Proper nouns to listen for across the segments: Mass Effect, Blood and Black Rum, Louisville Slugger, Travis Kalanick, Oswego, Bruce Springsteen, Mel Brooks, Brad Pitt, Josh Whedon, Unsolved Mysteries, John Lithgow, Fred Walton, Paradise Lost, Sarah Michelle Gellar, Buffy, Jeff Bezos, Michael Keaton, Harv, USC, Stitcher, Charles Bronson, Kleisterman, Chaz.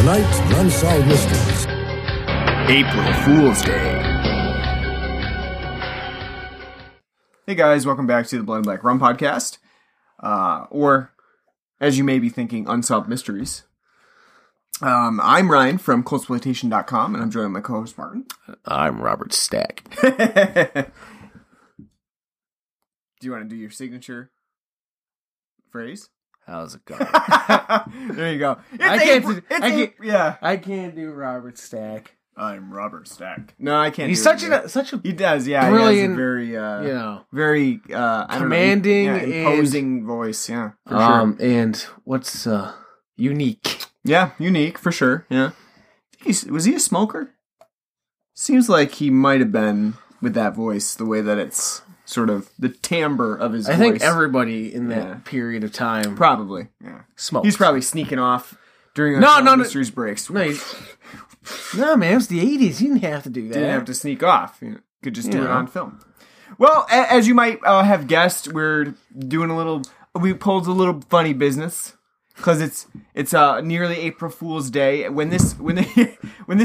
Tonight, on Unsolved Mysteries. April Fool's Day. Hey guys, welcome back to the Blood and Black Rum podcast. Or, as you may be thinking, Unsolved Mysteries. I'm Ryan from Coltsplotation.com, and I'm joined by my co-host Martin. I'm Robert Stack. Do you want to do your signature phrase? How's it going? There you go. I can't do Robert Stack. I'm Robert Stack. No, I can't. He's do such it a such a he does yeah brilliant, he has a very you know, very commanding, I don't know, imposing and, voice. Yeah, for sure. And what's unique? Yeah, unique for sure. Yeah, was he a smoker? Seems like he might have been with that voice, the way that it's. Sort of the timbre of his voice. I think everybody in that period of time probably smoked. He's probably sneaking off during our mysteries breaks. No, man, it was the 80s. You didn't have to do that. Didn't have to sneak off. You could just do it on film. Well, as you might have guessed, we're doing we pulled a little funny business because it's nearly April Fool's Day. When this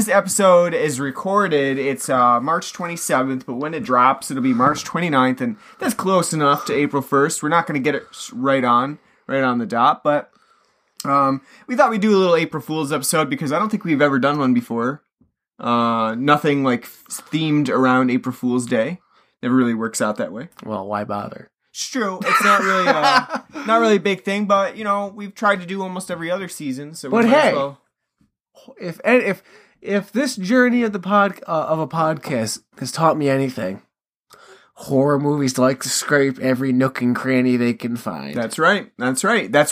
episode is recorded, it's March 27th, but when it drops, it'll be March 29th, and that's close enough to April 1st. We're not going to get it right on the dot, but we thought we'd do a little April Fool's episode because I don't think we've ever done one before. Nothing like themed around April Fool's Day. Never really works out that way. Well, why bother? It's true. It's not really a big thing, but you know, we've tried to do almost every other season. So, but hey, if this journey of a podcast has taught me anything, horror movies like to scrape every nook and cranny they can find. That's right. That's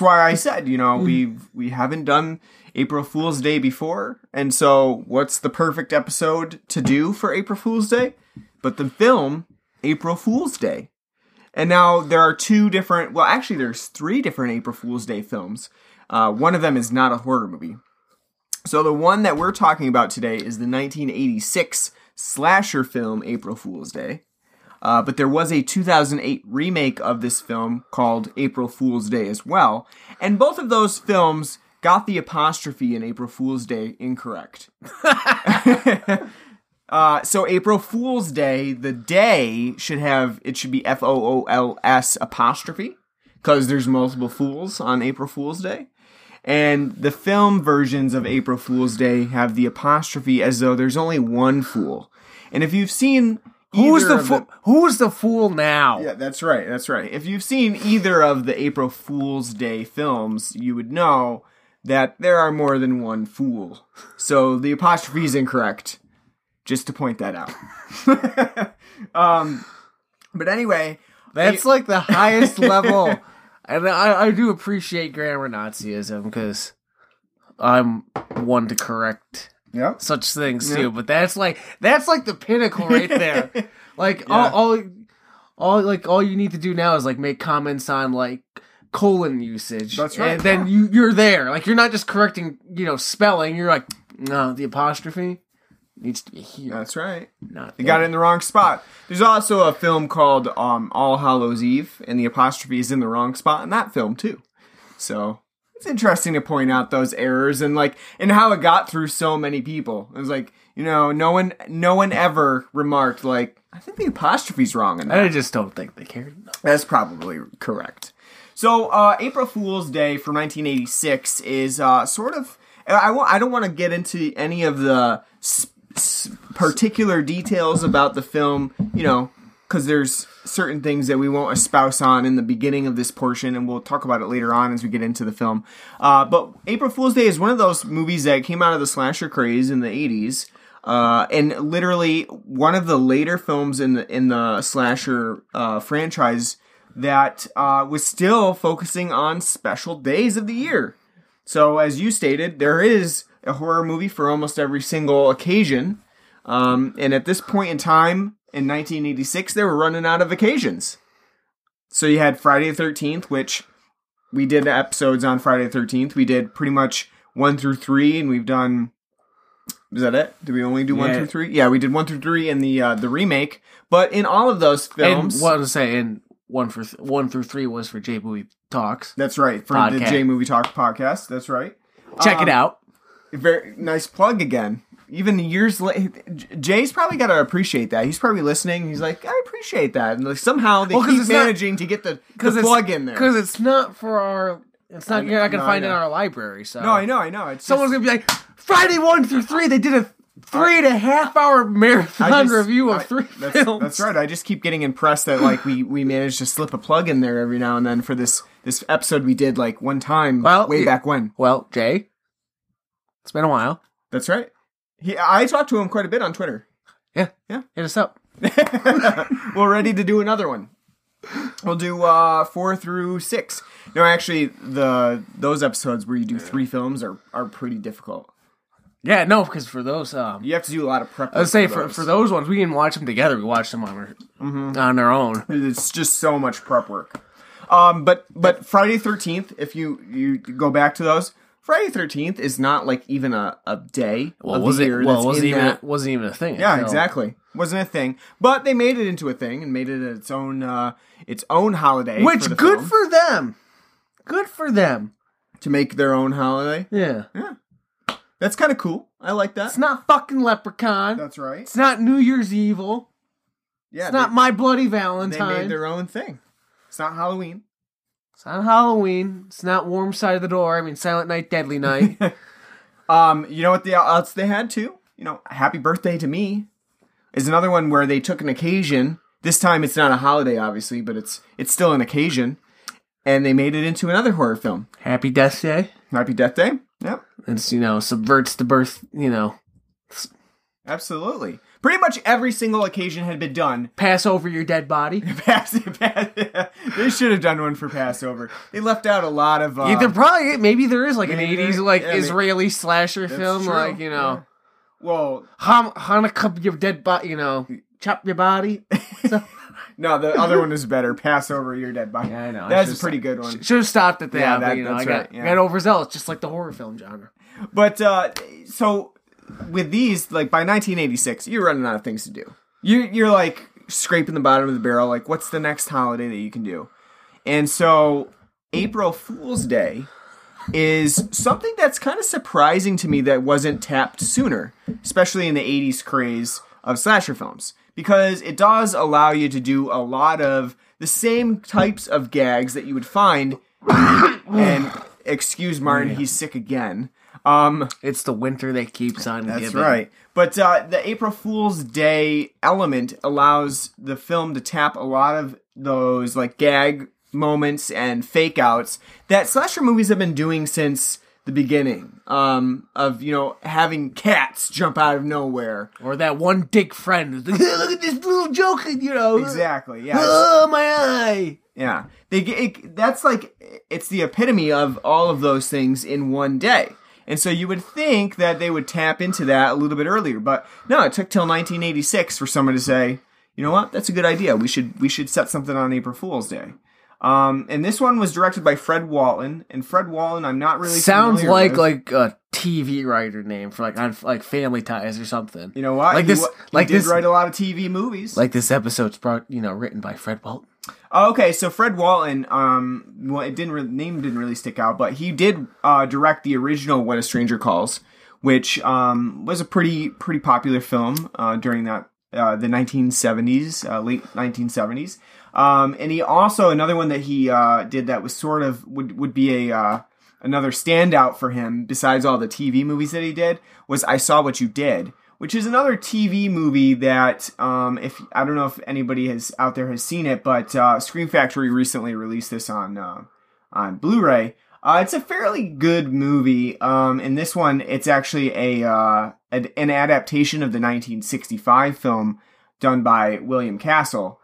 why I said, you know, we haven't done April Fool's Day before, and so what's the perfect episode to do for April Fool's Day? But the film April Fool's Day. And now there are there's three different April Fool's Day films. One of them is not a horror movie. So the one that we're talking about today is the 1986 slasher film April Fool's Day. But there was a 2008 remake of this film called April Fool's Day as well. And both of those films got the apostrophe in April Fool's Day incorrect. So April Fool's Day, the day should be F-O-O-L-S apostrophe, because there's multiple fools on April Fool's Day. And the film versions of April Fool's Day have the apostrophe as though there's only one fool. And if you've seen who's the fool now? Yeah, that's right. If you've seen either of the April Fool's Day films, you would know that there are more than one fool. So the apostrophe is incorrect. Just to point that out. But anyway. That's like the highest level. And I do appreciate grammar Nazism because I'm one to correct such things too. But that's like the pinnacle right there. All you need to do now is like make comments on like colon usage. That's right. And then you're there. Like you're not just correcting, you know, spelling. You're like, no, the apostrophe needs to be here. That's right. They got it in the wrong spot. There's also a film called All Hallows Eve, and the apostrophe is in the wrong spot in that film too. So it's interesting to point out those errors and how it got through so many people. It was like, you know, no one ever remarked like, I think the apostrophe's wrong in that. I just don't think they cared enough. That's probably correct. So April Fool's Day from 1986 is sort of. I don't want to get into any of the particular details about the film, you know, because there's certain things that we won't espouse on in the beginning of this portion, and we'll talk about it later on as we get into the film. But April Fool's Day is one of those movies that came out of the slasher craze in the 80s, and literally one of the later films in the slasher franchise that was still focusing on special days of the year. So, as you stated, there is a horror movie for almost every single occasion. And at this point in time, in 1986, they were running out of occasions. So you had Friday the 13th, which we did episodes on Friday the 13th. We did pretty much 1 through 3, and we've done... Is that it? Did we only do 1 through 3? Yeah, we did 1 through 3 in the remake. But in all of those films... And what I was saying, 1 through 3 was for J-Movie Talks. That's right, for the J-Movie Talks podcast. That's right. Check it out. Very nice plug again. Even years later, Jay's probably got to appreciate that. He's probably listening. He's like, I appreciate that. And like, somehow they keep managing to get the plug in there. Because it's not for our... It's not, you're not going to find it in our library, so... No, I know. It's someone's going to be like, Friday 1 through 3, they did a 3.5 hour marathon review of three films. That's right. I just keep getting impressed that, like, we managed to slip a plug in there every now and then for this episode we did, like, one time way back when. Well, Jay, it's been a while. That's right. I talked to him quite a bit on Twitter. Yeah. Hit us up. We're ready to do another one. We'll do 4 through 6. No, actually, those episodes where you do 3 films are pretty difficult. Yeah, no, because for those... you have to do a lot of prep. I would say for those ones, we didn't watch them together. We watched them on our own. It's just so much prep work. But Friday the 13th, if you go back to those... Friday the 13th is not like even a day of the year. Well, it wasn't even a thing. Yeah, exactly. Wasn't a thing. But they made it into a thing and made it its own holiday. Which, good for them. Good for them. To make their own holiday? Yeah. That's kind of cool. I like that. It's not fucking Leprechaun. That's right. It's not New Year's Evil. Yeah. It's not My Bloody Valentine. They made their own thing. It's not Halloween. It's not Halloween. It's not Warm Side of the Door. I mean, Silent Night, Deadly Night. You know what else they had, too? You know, Happy Birthday to Me is another one where they took an occasion. This time it's not a holiday, obviously, but it's still an occasion. And they made it into another horror film. Happy Death Day. Happy Death Day. Yep. It's, you know, subverts the birth, you know. Absolutely. Pretty much every single occasion had been done. Pass over your dead body. They should have done one for Passover. They left out a lot of... maybe there is like an 80s Israeli slasher film. True. Like, you know... Yeah. Well... Hanukkah, your dead body, you know... Chop your body. No, the other one is better. Pass over your dead body. Yeah, I know. That's a pretty good one. Should have stopped at that. Yeah, but, you know, I got overzealous, just like the horror film genre. But, so... With these, like, by 1986, you're running out of things to do. You're like, scraping the bottom of the barrel, like, what's the next holiday that you can do? And so, April Fool's Day is something that's kind of surprising to me that wasn't tapped sooner, especially in the 80s craze of slasher films, because it does allow you to do a lot of the same types of gags that you would find, and excuse Martin, he's sick again. It's the winter that keeps on giving. That's right. But the April Fool's Day element allows the film to tap a lot of those like gag moments and fake outs that slasher movies have been doing since the beginning. Of, you know, having cats jump out of nowhere. Or that one dick friend who's like, hey, look at this little joke, you know. Exactly, yeah. Oh, my eye. Yeah. That's like, it's the epitome of all of those things in one day. And so you would think that they would tap into that a little bit earlier, but no, it took till 1986 for someone to say, you know what, that's a good idea. We should set something on April Fool's Day. And this one was directed by Fred Walton, and Fred Walton, I'm not really familiar with. Sounds like a TV writer name for like Family Ties or something. You know what? Like he did write a lot of TV movies. Like this episode's written by Fred Walton. Okay, so Fred Walton, name didn't really stick out, but he did direct the original What a Stranger Calls, which was a pretty popular film during that the 1970s, late 1970s. And he also, another one that he did that was sort of would be a another standout for him besides all the TV movies that he did was I Saw What You Did, which is another TV movie that, if I don't know if anybody out there has seen it, but Scream Factory recently released this on Blu-ray. It's a fairly good movie. In this one, it's actually an adaptation of the 1965 film done by William Castle,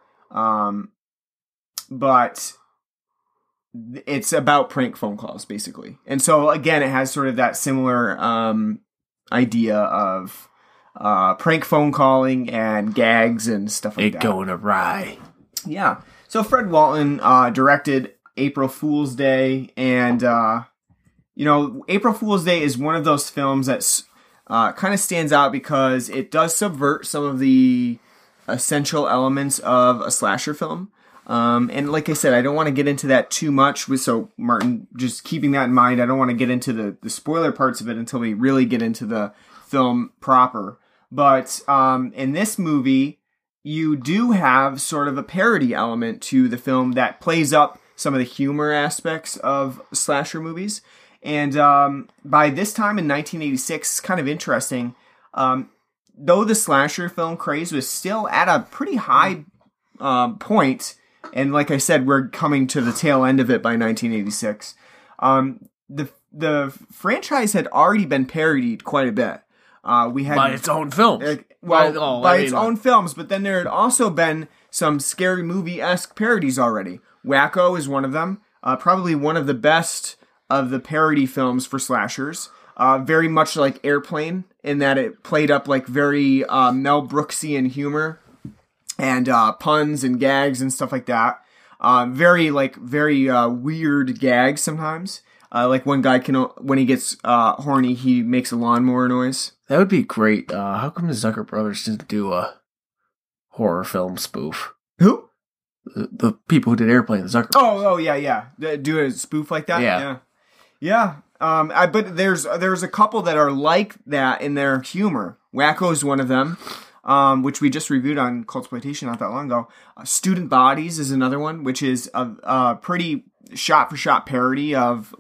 but it's about prank phone calls basically. And so again, it has sort of that similar idea of prank phone calling and gags and stuff like that. It going awry. Yeah. So Fred Walton directed April Fool's Day, and you know, April Fool's Day is one of those films that kind of stands out because it does subvert some of the essential elements of a slasher film. And like I said, I don't want to get into that too much. So, Martin, just keeping that in mind, I don't want to get into the spoiler parts of it until we really get into the film proper. But in this movie, you do have sort of a parody element to the film that plays up some of the humor aspects of slasher movies. And by this time in 1986, it's kind of interesting, though the slasher film craze was still at a pretty high point, and like I said, we're coming to the tail end of it by 1986, the franchise had already been parodied quite a bit. We had by its own films. By its own films, but then there had also been some Scary Movie-esque parodies already. Wacko is one of them, probably one of the best of the parody films for slashers, very much like Airplane, in that it played up like very Mel Brooksian humor and puns and gags and stuff like that. Very weird gags sometimes. Like one guy when he gets horny, he makes a lawnmower noise. That would be great. How come the Zucker brothers didn't do a horror film spoof? Who? The people who did Airplane, the Zucker brothers. Yeah. Do a spoof like that? Yeah. But there's a couple that are like that in their humor. Wacko is one of them, which we just reviewed on Coltsploitation not that long ago. Student Bodies is another one, which is a pretty shot-for-shot parody of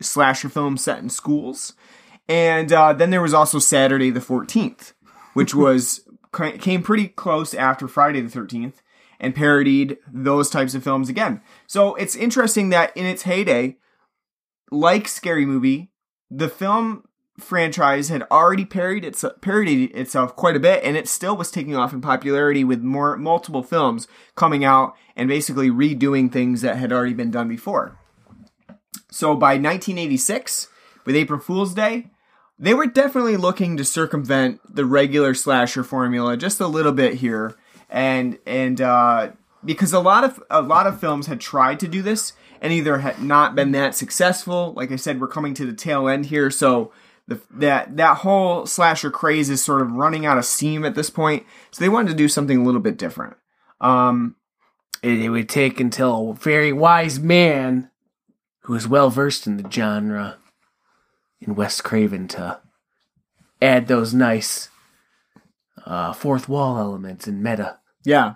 slasher films set in schools. And then there was also Saturday the 14th, which came pretty close after Friday the 13th and parodied those types of films again. So it's interesting that in its heyday, like Scary Movie, the film franchise had already parodied itself quite a bit, and it still was taking off in popularity with multiple films coming out and basically redoing things that had already been done before. So by 1986, with April Fool's Day, they were definitely looking to circumvent the regular slasher formula just a little bit here, and because a lot of films had tried to do this and either had not been that successful. Like I said, we're coming to the tail end here, so that whole slasher craze is sort of running out of steam at this point, so they wanted to do something a little bit different. It would take until a very wise man who is well-versed in the genre in Wes Craven to add those nice fourth wall elements and meta. Yeah,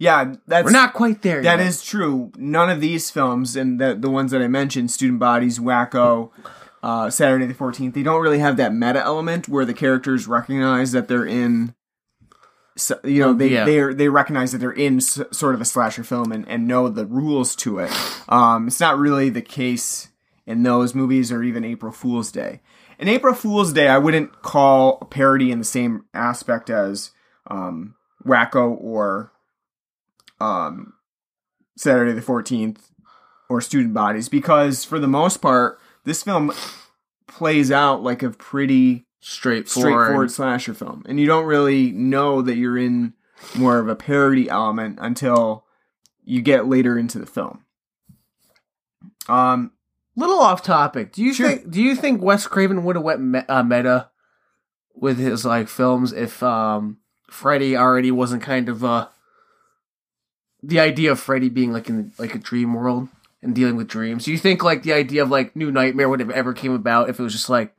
we're not quite there yet. That is true. None of these films, and the ones that I mentioned, Student Bodies, Wacko, Saturday the 14th, they don't really have that meta element where the characters recognize that they're in, you know, they recognize that they're in sort of a slasher film and know the rules to it. It's not really the case in those movies or even April Fool's Day. In April Fool's Day, I wouldn't call a parody in the same aspect as Wacko or Saturday the 14th or Student Bodies, because for the most part this film plays out like a pretty straightforward slasher film, and you don't really know that you're in more of a parody element until you get later into the film. Little off topic, do you think Wes Craven would have went meta with his like films if Freddy already wasn't kind of the idea of Freddy being like in like a dream world and dealing with dreams? Do you think like the idea of like New Nightmare would have ever came about if it was just like,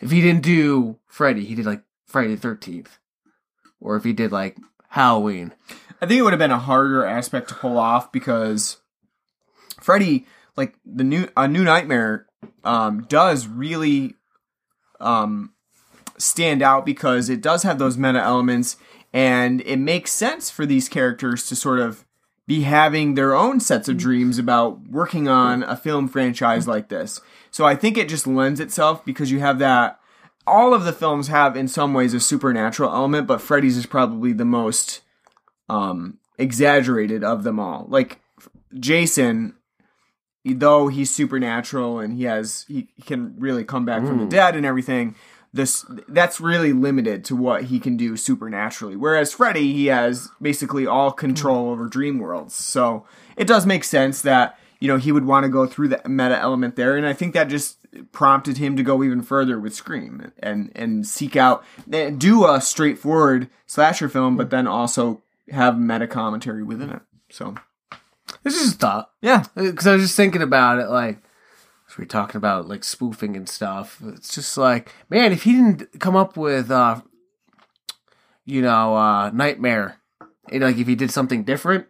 if he didn't do Freddy, he did like Friday the 13th, or if he did like Halloween? I think it would have been a harder aspect to pull off, because Freddy, like New Nightmare, does really stand out because it does have those meta elements. And it makes sense for these characters to sort of be having their own sets of dreams about working on a film franchise like this. So I think it just lends itself, because you have that. All of the films have in some ways a supernatural element, but Freddy's is probably the most exaggerated of them all. Like Jason, though he's supernatural and he can really come back from the dead and everything, that's really limited to what he can do supernaturally. Whereas Freddy, he has basically all control over dream worlds. So it does make sense that, you know, he would want to go through the meta element there. And I think that just prompted him to go even further with Scream and seek out, do a straightforward slasher film, but then also have meta commentary within it. So This is thought. Yeah, because I was just thinking about it, like, we're talking about, like, spoofing and stuff. It's just like, man, if he didn't come up with, Nightmare, and, like, if he did something different,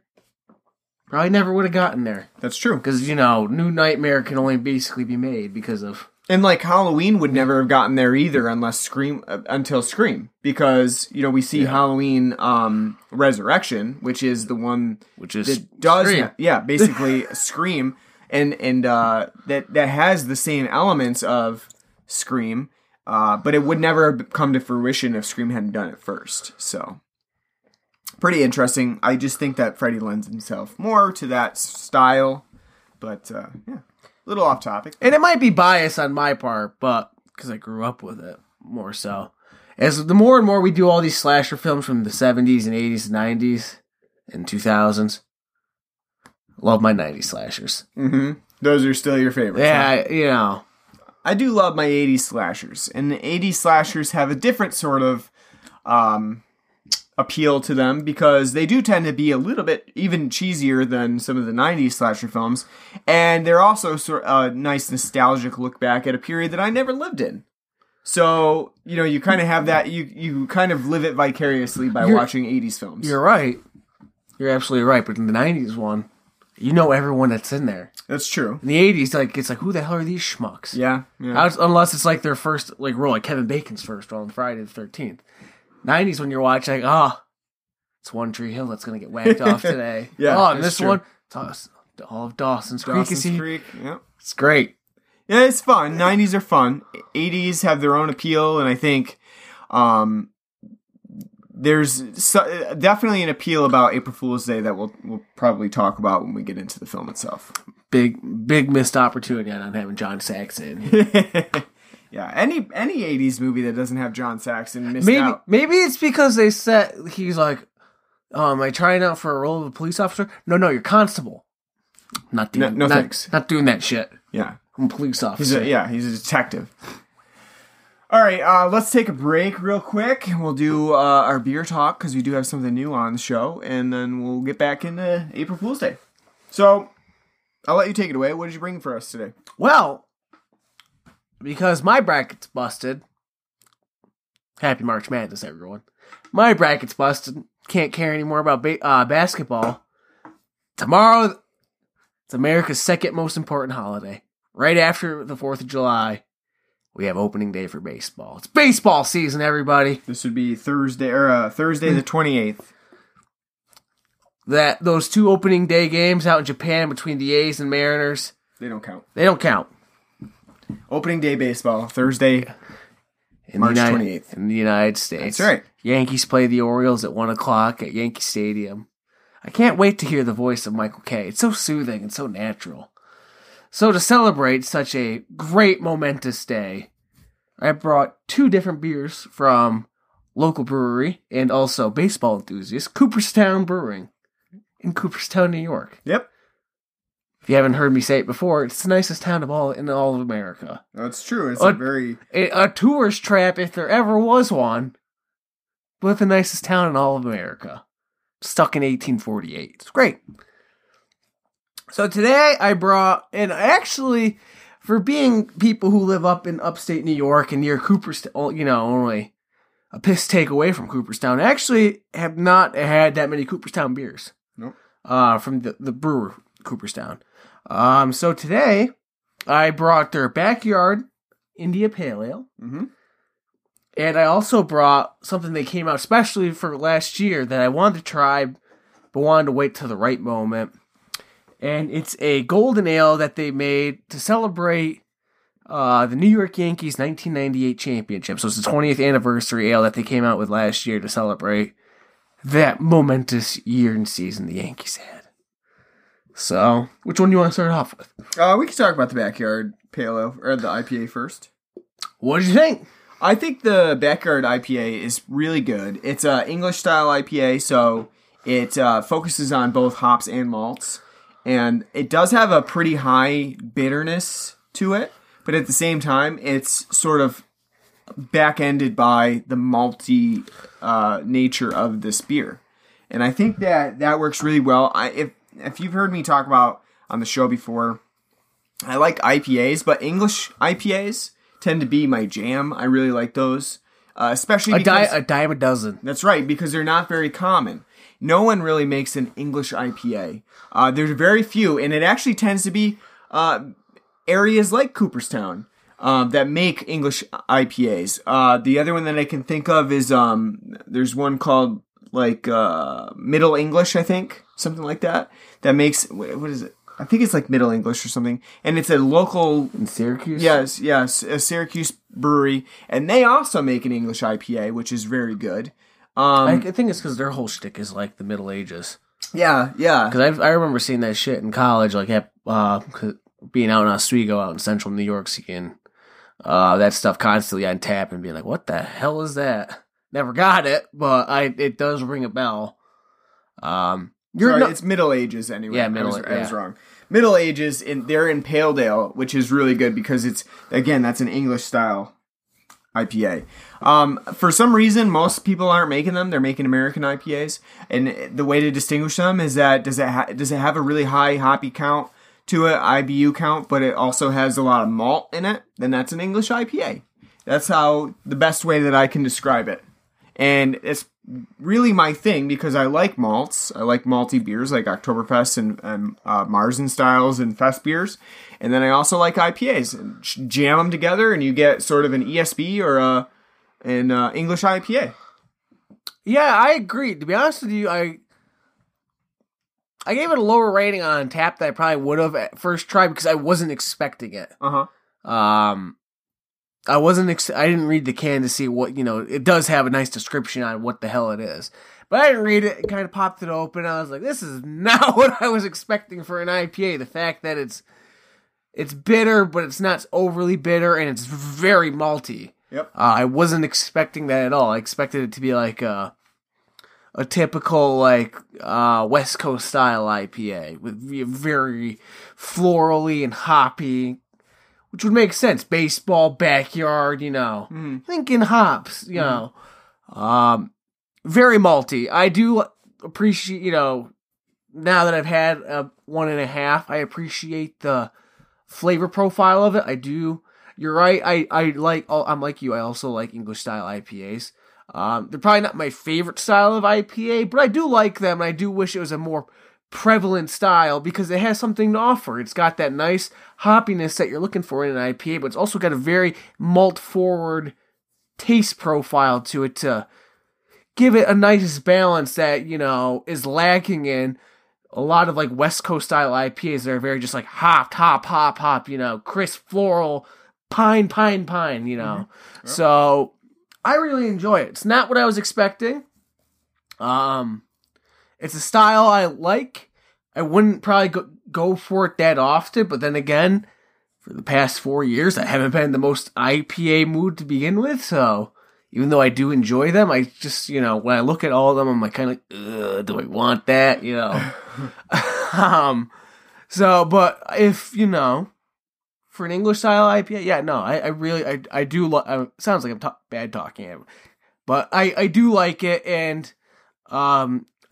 probably never would have gotten there. That's true. Because, you know, new Nightmare can only basically be made because of... And, like, Halloween would never have gotten there either unless until Scream. Because, you know, we see Halloween Resurrection, which is the one... Which is that does Scream. Yeah, basically Scream. And that has the same elements of Scream, but it would never have come to fruition if Scream hadn't done it first. So, pretty interesting. I just think that Freddy lends himself more to that style, but a little off topic. And it might be bias on my part, but because I grew up with it more so. As the more and more we do all these slasher films from the 70s and 80s and 90s and 2000s. Love my 90s slashers. Mm-hmm. Those are still your favorites. Yeah, right? You know. I do love my 80s slashers. And the 80s slashers have a different sort of appeal to them because they do tend to be a little bit even cheesier than some of the 90s slasher films. And they're also a nice nostalgic look back at a period that I never lived in. So, you know, you kind of have that. You kind of live it vicariously by watching 80s films. You're right. You're absolutely right. But in the 90s one... You know everyone that's in there. That's true. In the 80s, like it's like, who the hell are these schmucks? Yeah. Unless it's like their first like role, like Kevin Bacon's first role on Friday the 13th. 90s, when you're watching, it's One Tree Hill that's going to get whacked off today. Yeah, and this true. One, all of Dawson's Creek. Yeah. It's great. Yeah, it's fun. 90s are fun. 80s have their own appeal, and I think... There's definitely an appeal about April Fool's Day that we'll probably talk about when we get into the film itself. Big missed opportunity on having John Saxon. Yeah, any 80s movie that doesn't have John Saxon missed out. Maybe it's because they said, he's like, am I trying out for a role of a police officer? No, you're constable. Thanks. Not doing that shit. Yeah. I'm a police officer. He's a detective. All right, let's take a break real quick. We'll do our beer talk because we do have something new on the show, and then we'll get back into April Fool's Day. So, I'll let you take it away. What did you bring for us today? Well, because my bracket's busted. Happy March Madness, everyone. My bracket's busted. Can't care anymore about basketball. Tomorrow, it's America's second most important holiday. Right after the 4th of July. We have opening day for baseball. It's baseball season, everybody. This would be Thursday the 28th. Those two opening day games out in Japan between the A's and Mariners. They don't count. Opening day baseball, Thursday, March 28th. In the United States. That's right. Yankees play the Orioles at 1 o'clock at Yankee Stadium. I can't wait to hear the voice of Michael Kay. It's so soothing and so natural. So to celebrate such a great, momentous day, I brought two different beers from local brewery and also baseball enthusiasts, Cooperstown Brewing in Cooperstown, New York. Yep. If you haven't heard me say it before, it's the nicest town of all of America. That's true. It's a tourist trap if there ever was one, but the nicest town in all of America. Stuck in 1848. It's great. So today I brought, and actually, for being people who live up in upstate New York and near Cooperstown, you know, only a piss take away from Cooperstown, I actually have not had that many Cooperstown beers. Nope. From the brewer, Cooperstown. So today, I brought their Backyard India Pale Ale. Mm-hmm. And I also brought something that came out especially for last year that I wanted to try, but wanted to wait till the right moment. And it's a golden ale that they made to celebrate the New York Yankees 1998 championship. So it's the 20th anniversary ale that they came out with last year to celebrate that momentous year and season the Yankees had. So, which one do you want to start off with? We can talk about the Backyard Pale Ale, or the IPA first. What did you think? I think the Backyard IPA is really good. It's an English-style IPA, so it focuses on both hops and malts. And it does have a pretty high bitterness to it, but at the same time, it's sort of back-ended by the malty nature of this beer. And I think that works really well. I, if if you've heard me talk about on the show before, I like IPAs, but English IPAs tend to be my jam. I really like those, especially because... A dime a dozen. That's right, because they're not very common. No one really makes an English IPA. There's very few, and it actually tends to be areas like Cooperstown that make English IPAs. The other one that I can think of is there's one called like Middle English, I think, something like that. That makes what is it? I think it's like Middle English or something, and it's a local in Syracuse. Yes, a Syracuse brewery, and they also make an English IPA, which is very good. I think it's because their whole shtick is like the Middle Ages. Yeah, yeah. Because I remember seeing that shit in college, like at, being out in Oswego, out in central New York, seeing that stuff constantly on tap and being like, what the hell is that? Never got it, but it does ring a bell. It's Middle Ages anyway. Yeah, I was wrong. Middle Ages, they're in Pale Ale, which is really good because it's, again, that's an English style IPA. For some reason, most people aren't making them. They're making American IPAs, and the way to distinguish them is that does it have a really high hoppy count to it, IBU count, but it also has a lot of malt in it. Then that's an English IPA. That's how the best way that I can describe it, and it's really my thing because I like malts. I like malty beers like Oktoberfest and Marzen styles and fest beers. And then I also like IPAs. And jam them together and you get sort of an ESB or an English IPA. Yeah, I agree. To be honest with you, I gave it a lower rating on tap than I probably would have at first try because I wasn't expecting it. Uh-huh. I didn't read the can to see what, it does have a nice description on what the hell it is. But I didn't read it. It kind of popped it open. I was like, this is not what I was expecting for an IPA. The fact that it's bitter, but it's not overly bitter, and it's very malty. Yep. I wasn't expecting that at all. I expected it to be like a typical West Coast style IPA with very florally and hoppy, which would make sense. Baseball, backyard, thinking hops, very malty. I do appreciate, now that I've had a 1.5, I appreciate the flavor profile of it. I do. You're right. I'm like you. I also like English style IPAs. They're probably not my favorite style of IPA, but I do like them. And I do wish it was a more prevalent style because it has something to offer. It's got that nice hoppiness that you're looking for in an IPA, but it's also got a very malt forward taste profile to it to give it a nice balance that, is lacking in a lot of like West Coast style IPAs that are very just like hop, crisp, floral, pine, Mm-hmm. Yep. So I really enjoy it. It's not what I was expecting. It's a style I like. I wouldn't probably go for it that often, but then again, for the past 4 years, I haven't been in the most IPA mood to begin with, so even though I do enjoy them, I just, when I look at all of them, I'm like, kind of like, ugh, do I want that? But if, for an English style IPA, yeah, no, I really do like, sounds like I'm bad talking, but I do like it. And,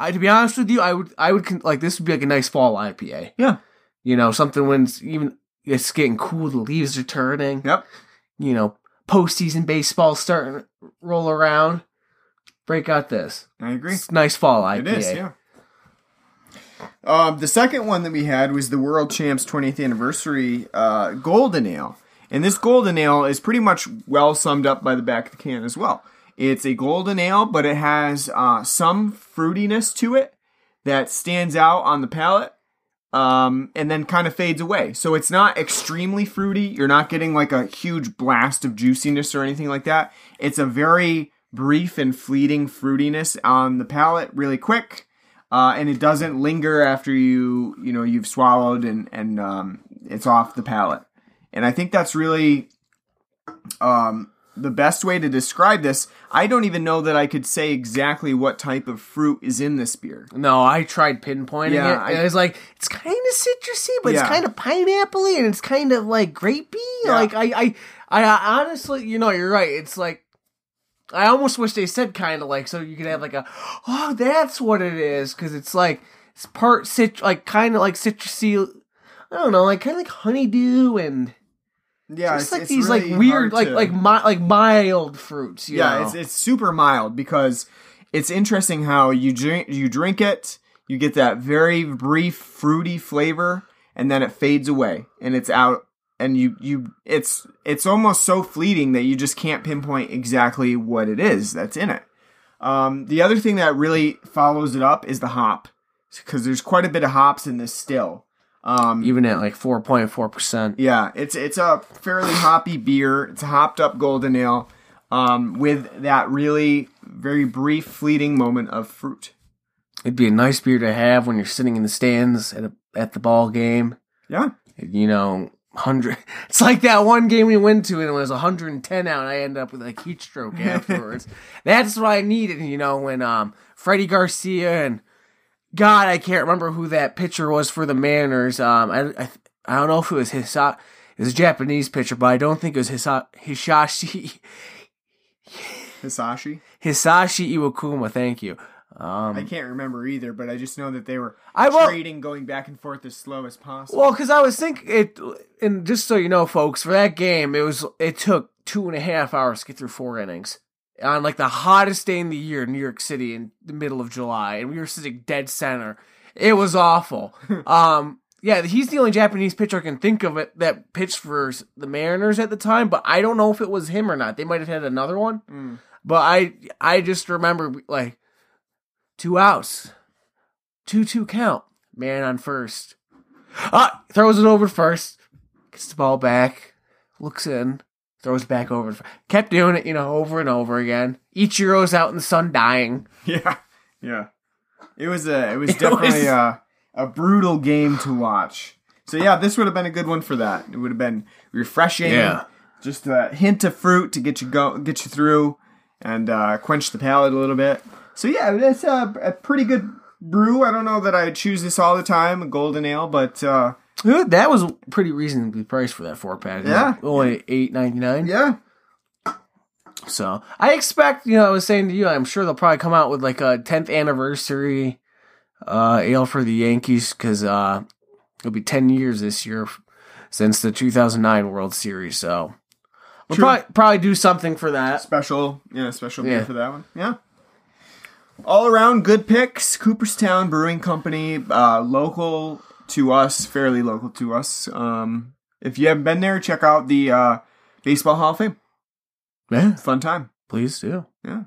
to be honest with you, I would like, this would be like a nice fall IPA. Yeah. Something when it's getting cool, the leaves are turning. Yep. Postseason baseball starting to roll around. Break out this. I agree. It's a nice fall IPA. It is, yeah. The second one that we had was the World Champs 20th Anniversary Golden Ale. And this Golden Ale is pretty much well summed up by the back of the can as well. It's a golden ale, but it has some fruitiness to it that stands out on the palate and then kind of fades away. So it's not extremely fruity. You're not getting like a huge blast of juiciness or anything like that. It's a very brief and fleeting fruitiness on the palate really quick. And it doesn't linger after you've swallowed and it's off the palate. And I think that's really the best way to describe this. I don't even know that I could say exactly what type of fruit is in this beer. No, I tried pinpointing it. And I was like, it's kind of citrusy, but it's kind of pineapple-y, and it's kind of like grapey. Yeah. Like I honestly, you're right. It's like, I almost wish they said kind of like, so you could have like a, oh, that's what it is. Because it's like, It's part kind of like citrusy. I don't know, like kind of like honeydew and yeah, just it's these really like weird like mild fruits. You know? It's super mild because it's interesting how you drink it, you get that very brief fruity flavor, and then it fades away and it's out. And it's almost so fleeting that you just can't pinpoint exactly what it is that's in it. The other thing that really follows it up is the hop, because there's quite a bit of hops in this still. Even at like 4.4%. Yeah, it's a fairly hoppy beer. It's a hopped up golden ale with that really very brief fleeting moment of fruit. It'd be a nice beer to have when you're sitting in the stands at the ball game. Yeah. You know... 100. It's like that one game we went to and it was 110 out and I ended up with a heat stroke afterwards. That's what I needed, you know, when Freddie Garcia and God, I can't remember who that pitcher was for the Mariners. I don't know if it was Hisashi. It was a Japanese pitcher, but I don't think it was Hisashi Iwakuma, thank you. I can't remember either, but I just know that they were trading, going back and forth as slow as possible. Well, because I was thinking it, and just so you know, folks, for that game, it took 2.5 hours to get through 4 innings on like the hottest day in the year, in New York City, in the middle of July, and we were sitting dead center. It was awful. Yeah, he's the only Japanese pitcher I can think of it that pitched for the Mariners at the time, but I don't know if it was him or not. They might have had another one, but I just remember like. 2 outs, 2-2 count, man on first. Throws it over first, gets the ball back, looks in, throws it back over. Kept doing it, you know, over and over again. Ichiro's out in the sun dying. Yeah. It was definitely a brutal game to watch. So yeah, this would have been a good one for that. It would have been refreshing. Yeah. Just a hint of fruit to get you through, and quench the palate a little bit. So yeah, that's a pretty good brew. I don't know that I choose this all the time, a golden ale, but... that was pretty reasonably priced for that 4-pack. Yeah. Only $8.99. Yeah. So, I expect, you know, I was saying to you, I'm sure they'll probably come out with like a 10th anniversary ale for the Yankees, because it'll be 10 years this year since the 2009 World Series, so... We'll probably do something for that. Special beer for that one. Yeah. All around good picks. Cooperstown Brewing Company, fairly local to us. If you haven't been there, check out the Baseball Hall of Fame. Yeah, fun time. Please do. Yeah.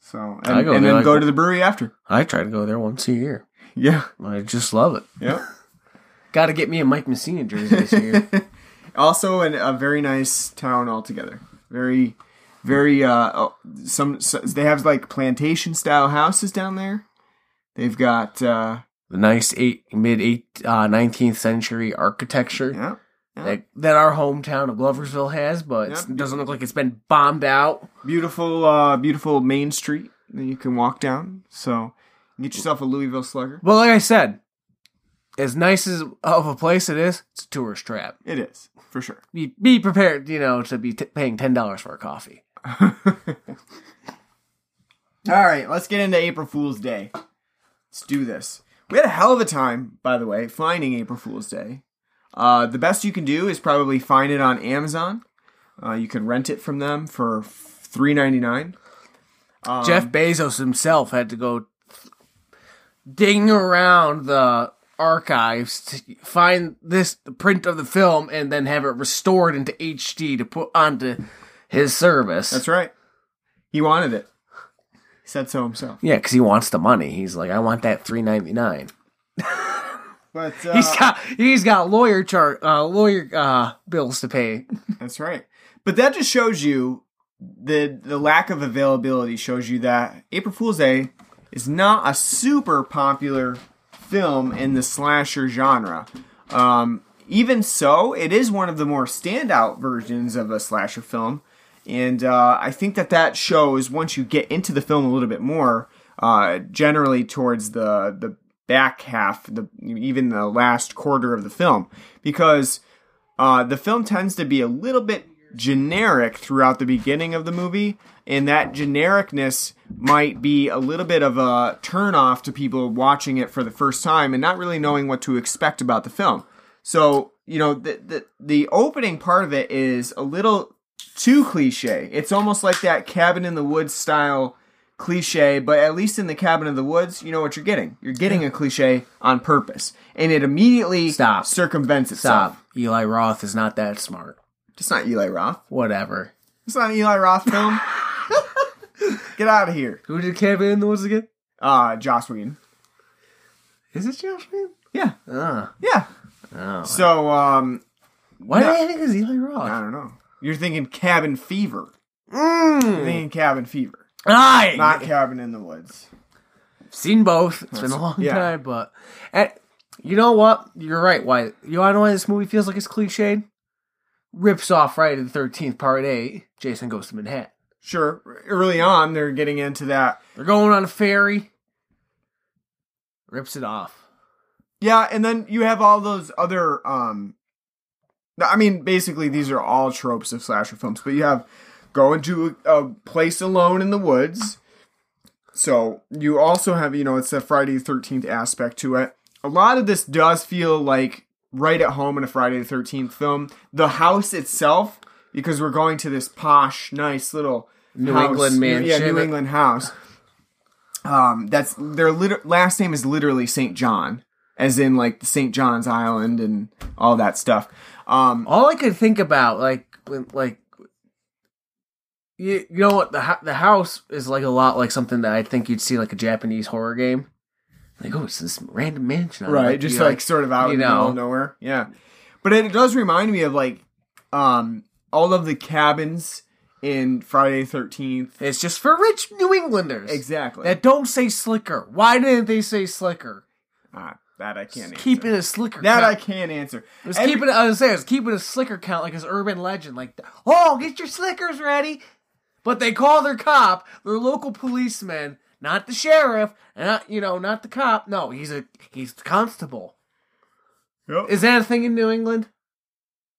So and then go to the brewery after. I try to go there once a year. Yeah, I just love it. Yeah. Got to get me a Mike Messina jersey this year. Also, in a very nice town altogether. Very. Very, they have like plantation style houses down there. They've got, the nice mid 19th century architecture that our hometown of Gloversville has, but it doesn't look like it's been bombed out. Beautiful, beautiful main street that you can walk down. So get yourself a Louisville Slugger. Well, like I said, as nice as of a place it is, it's a tourist trap. It is, for sure. Be prepared, you know, to be paying $10 for a coffee. All right, let's get into April Fool's Day. Let's do this. We had a hell of a time, by the way, finding April Fool's Day. The best you can do is probably find it on Amazon. You can rent it from them for $3.99. Jeff Bezos himself had to go digging around the archives to find the print of the film and then have it restored into HD to put onto his service. That's right. He wanted it. He said so himself. Yeah, because he wants the money. He's like, I want that $3.99. But he's got lawyer bills to pay. That's right. But that just shows you the lack of availability. Shows you that April Fool's Day is not a super popular film in the slasher genre. Even so, it is one of the more standout versions of a slasher film. And I think that shows, once you get into the film a little bit more, generally towards the back half, even the last quarter of the film, because the film tends to be a little bit generic throughout the beginning of the movie, and that genericness might be a little bit of a turnoff to people watching it for the first time and not really knowing what to expect about the film. So, you know, the opening part of it is a little too cliche. It's almost like that Cabin in the Woods style cliche, but at least in the Cabin in the Woods, you know what you're getting. You're getting a cliche on purpose, and it immediately circumvents itself. Stop. Eli Roth is not that smart. It's not Eli Roth. Whatever. It's not an Eli Roth film. Get out of here. Who did Cabin in the Woods again? Josh Whedon. Is it Josh Whedon? Yeah. Yeah. Oh, so, why did I think it was Eli Roth? I don't know. You're thinking Cabin Fever. You're thinking Cabin Fever. Aye. Not Cabin in the Woods. I've seen both. It's been a long time, but... And you know what? You're right. Why? You want to know why this movie feels like it's cliched? Rips off Friday the 13th, Part 8, Jason Goes to Manhattan. Sure. Early on, they're getting into that. They're going on a ferry. Rips it off. Yeah, and then you have all those other... I mean, basically, these are all tropes of slasher films, but you have... Go into a place alone in the woods. So you also have, you know, it's the Friday the 13th aspect to it. A lot of this does feel like right at home in a Friday the 13th film. The house itself, because we're going to this posh, nice little New England mansion. New England house. That's their last name is literally St. John, as in like St. John's Island and all that stuff. All I could think about, like. You know what? The house is like a lot like something that I think you'd see like a Japanese horror game. Like, oh, it's this random mansion. Right, like, just like sort of out in the middle of nowhere. Yeah. But it does remind me of like all of the cabins in Friday the 13th. It's just for rich New Englanders. Exactly. That don't say slicker. Why didn't they say slicker? That I can't answer. Keep it a slicker count. That I can't answer. Keeping a slicker count like it's urban legend. Like, oh, get your slickers ready. But they call their cop, their local policeman, not the sheriff, not the cop. No, he's the constable. Yep. Is that a thing in New England?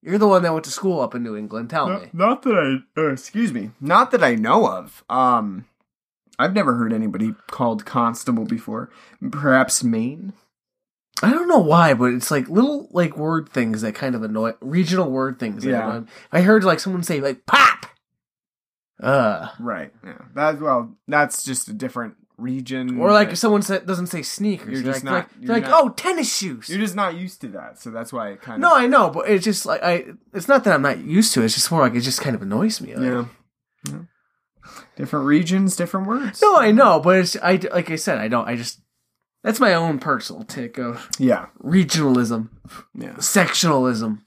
You're the one that went to school up in New England. Tell me. Not that I, not that I know of. I've never heard anybody called constable before. Perhaps Maine. I don't know why, but it's like little like word things that kind of annoy regional word things. Yeah. I heard like someone say like pop. Right. Yeah. That's just a different region. Or like if someone doesn't say sneakers, you're just oh, tennis shoes. You're just not used to that, so that's why it kind of. No, I know, but it's just like it's not that I'm not used to it. It's just more like it just kind of annoys me. Like. Yeah. Different regions, different words. No, I know, but it's like I said, I don't. I just that's my own personal tick of regionalism, sectionalism.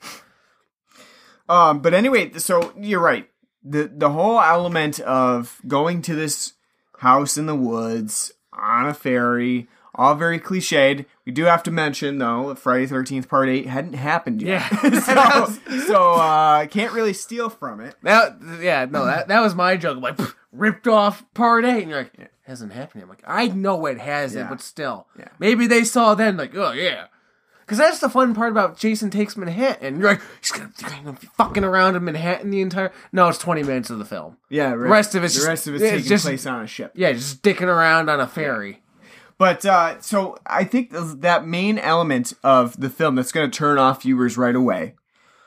But anyway, so you're right. The whole element of going to this house in the woods on a ferry, all very cliched. We do have to mention, though, that Friday the 13th Part 8 hadn't happened yet. Yeah. So can't really steal from it. That was my joke. I'm like, ripped off Part 8. And you're like, it hasn't happened yet. I'm like, I know it hasn't, but still. Yeah. Maybe they saw then, like, oh, yeah. Because that's the fun part about Jason Takes Manhattan. You're like, he's going to be fucking around in Manhattan the entire... No, it's 20 minutes of the film. Yeah, right. The rest of it's taking place on a ship. Yeah, just dicking around on a ferry. Yeah. But, so, I think that main element of the film that's going to turn off viewers right away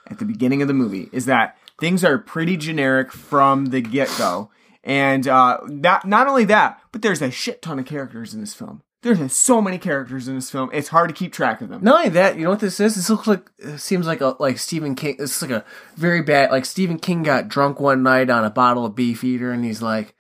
at the beginning of the movie is that things are pretty generic from the get-go. And not only that, but there's a shit ton of characters in this film. There's so many characters in this film; it's hard to keep track of them. Not only that, you know what this is? This looks like seems like Stephen King. It's like a very bad Stephen King got drunk one night on a bottle of Beefeater, and he's like,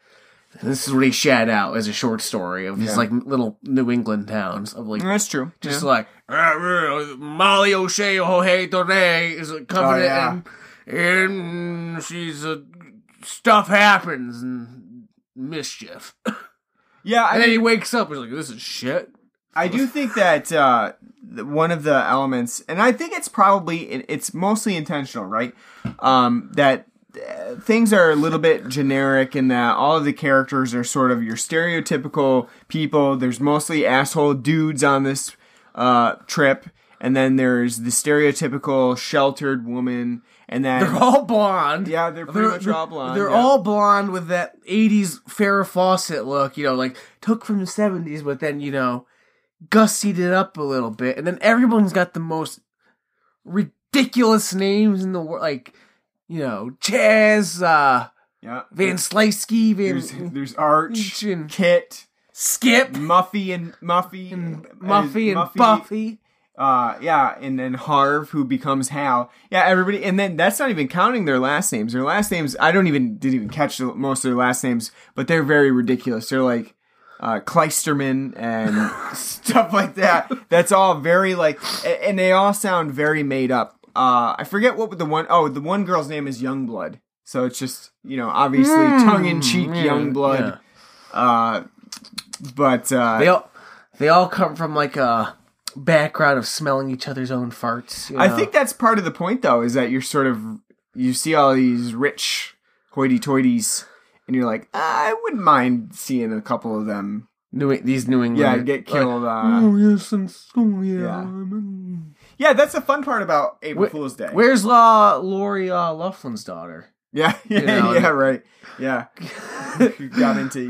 "This is what he shat out as a short story of his little New England towns of like." That's true. Just Molly O'Shea O'Hay Doré is a covenant, and she's a stuff happens and mischief. Yeah, and then he wakes up and he's like, this is shit. I do think that one of the elements, and I think it's probably, it's mostly intentional, right? That things are a little bit generic in that all of the characters are sort of your stereotypical people. There's mostly asshole dudes on this trip. And then there's the stereotypical sheltered woman. And then they're all blonde. Yeah, they're pretty much all blonde. They're all blonde with that 80s Farrah Fawcett look, you know, like took from the 70s, but then, you know, gussied it up a little bit. And then everyone's got the most ridiculous names in the world, like, you know, Chaz, Van Slyski, there's Arch, and Kit, Skip, Muffy and Buffy. And then Harv, who becomes Hal. Yeah, everybody, and then that's not even counting their last names. Their last names, I didn't even catch most of their last names, but they're very ridiculous. They're like Kleisterman and stuff like that. That's all very like, and they all sound very made up. I forget what the one girl's name is Youngblood. So it's just, you know, obviously tongue-in-cheek Youngblood. Yeah. But they all come from like a background of smelling each other's own farts. You know? I think that's part of the point, though, is that you see all these rich hoity-toities, and you're like, I wouldn't mind seeing a couple of them. These New England, get killed. Yeah, that's the fun part about April Fool's Day. Where's Lori Loughlin's daughter? Yeah, you know? Yeah, right. Yeah, who got into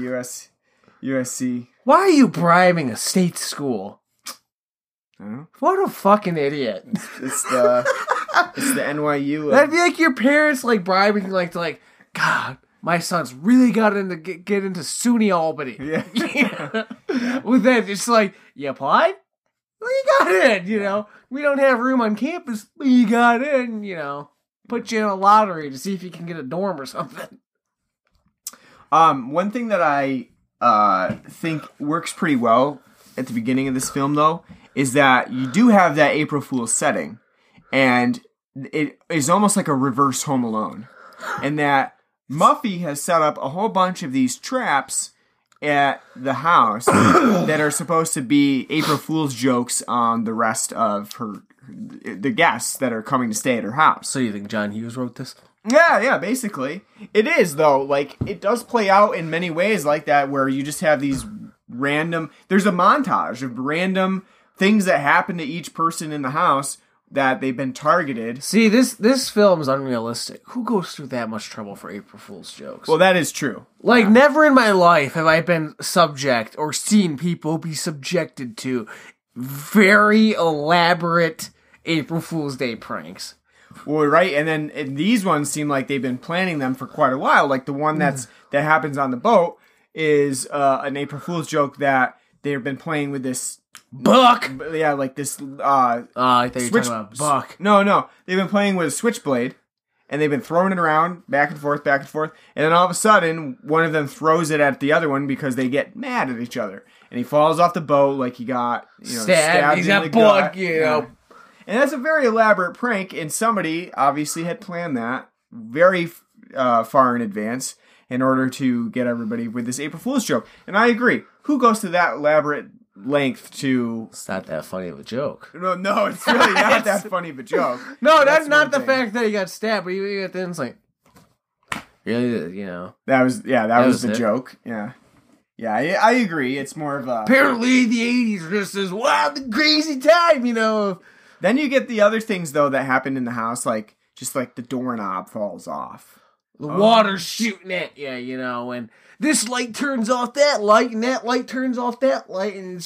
USC. Why are you bribing a state school? What a fucking idiot! It's the NYU. That'd be like your parents, like bribing, like God, my son's really got into get into SUNY Albany. Yeah. Well, then it's like you applied, well, you got in. You know, we don't have room on campus, but you got in. You know, put you in a lottery to see if you can get a dorm or something. One thing that I think works pretty well at the beginning of this film, though, is that you do have that April Fool's setting, and it is almost like a reverse Home Alone, and that Muffy has set up a whole bunch of these traps at the house that are supposed to be April Fool's jokes on the rest of the guests that are coming to stay at her house. So you think John Hughes wrote this? Yeah, basically. It is, though. Like, it does play out in many ways like that, where you just have these random... There's a montage of random... things that happen to each person in the house that they've been targeted. See, this film is unrealistic. Who goes through that much trouble for April Fool's jokes? Well, that is true. Like, never in my life have I been subject or seen people be subjected to very elaborate April Fool's Day pranks. Well, right, and then these ones seem like they've been planning them for quite a while. Like, the one that happens on the boat is an April Fool's joke that they've been playing with this... Buck! Yeah, like this... I thought you were talking about Buck. No. They've been playing with a switchblade, and they've been throwing it around, back and forth, and then all of a sudden, one of them throws it at the other one because they get mad at each other. And he falls off the boat like he got... you know, stabbed in the gut. You know. And that's a very elaborate prank, and somebody obviously had planned that very far in advance in order to get everybody with this April Fool's joke. And I agree. Who goes to that elaborate... length to... It's not that funny of a joke. No, it's really not that funny of a joke. No, that's not the fact that he got stabbed, but you got the insight. Really, you know. That was the joke. Yeah. Yeah, I agree. It's more of a... Apparently the 80s were just this wild, crazy time, you know. Then you get the other things, though, that happened in the house, like, just like the doorknob falls off. The water's shooting at you, you know, and this light turns off that light, and that light turns off that light, and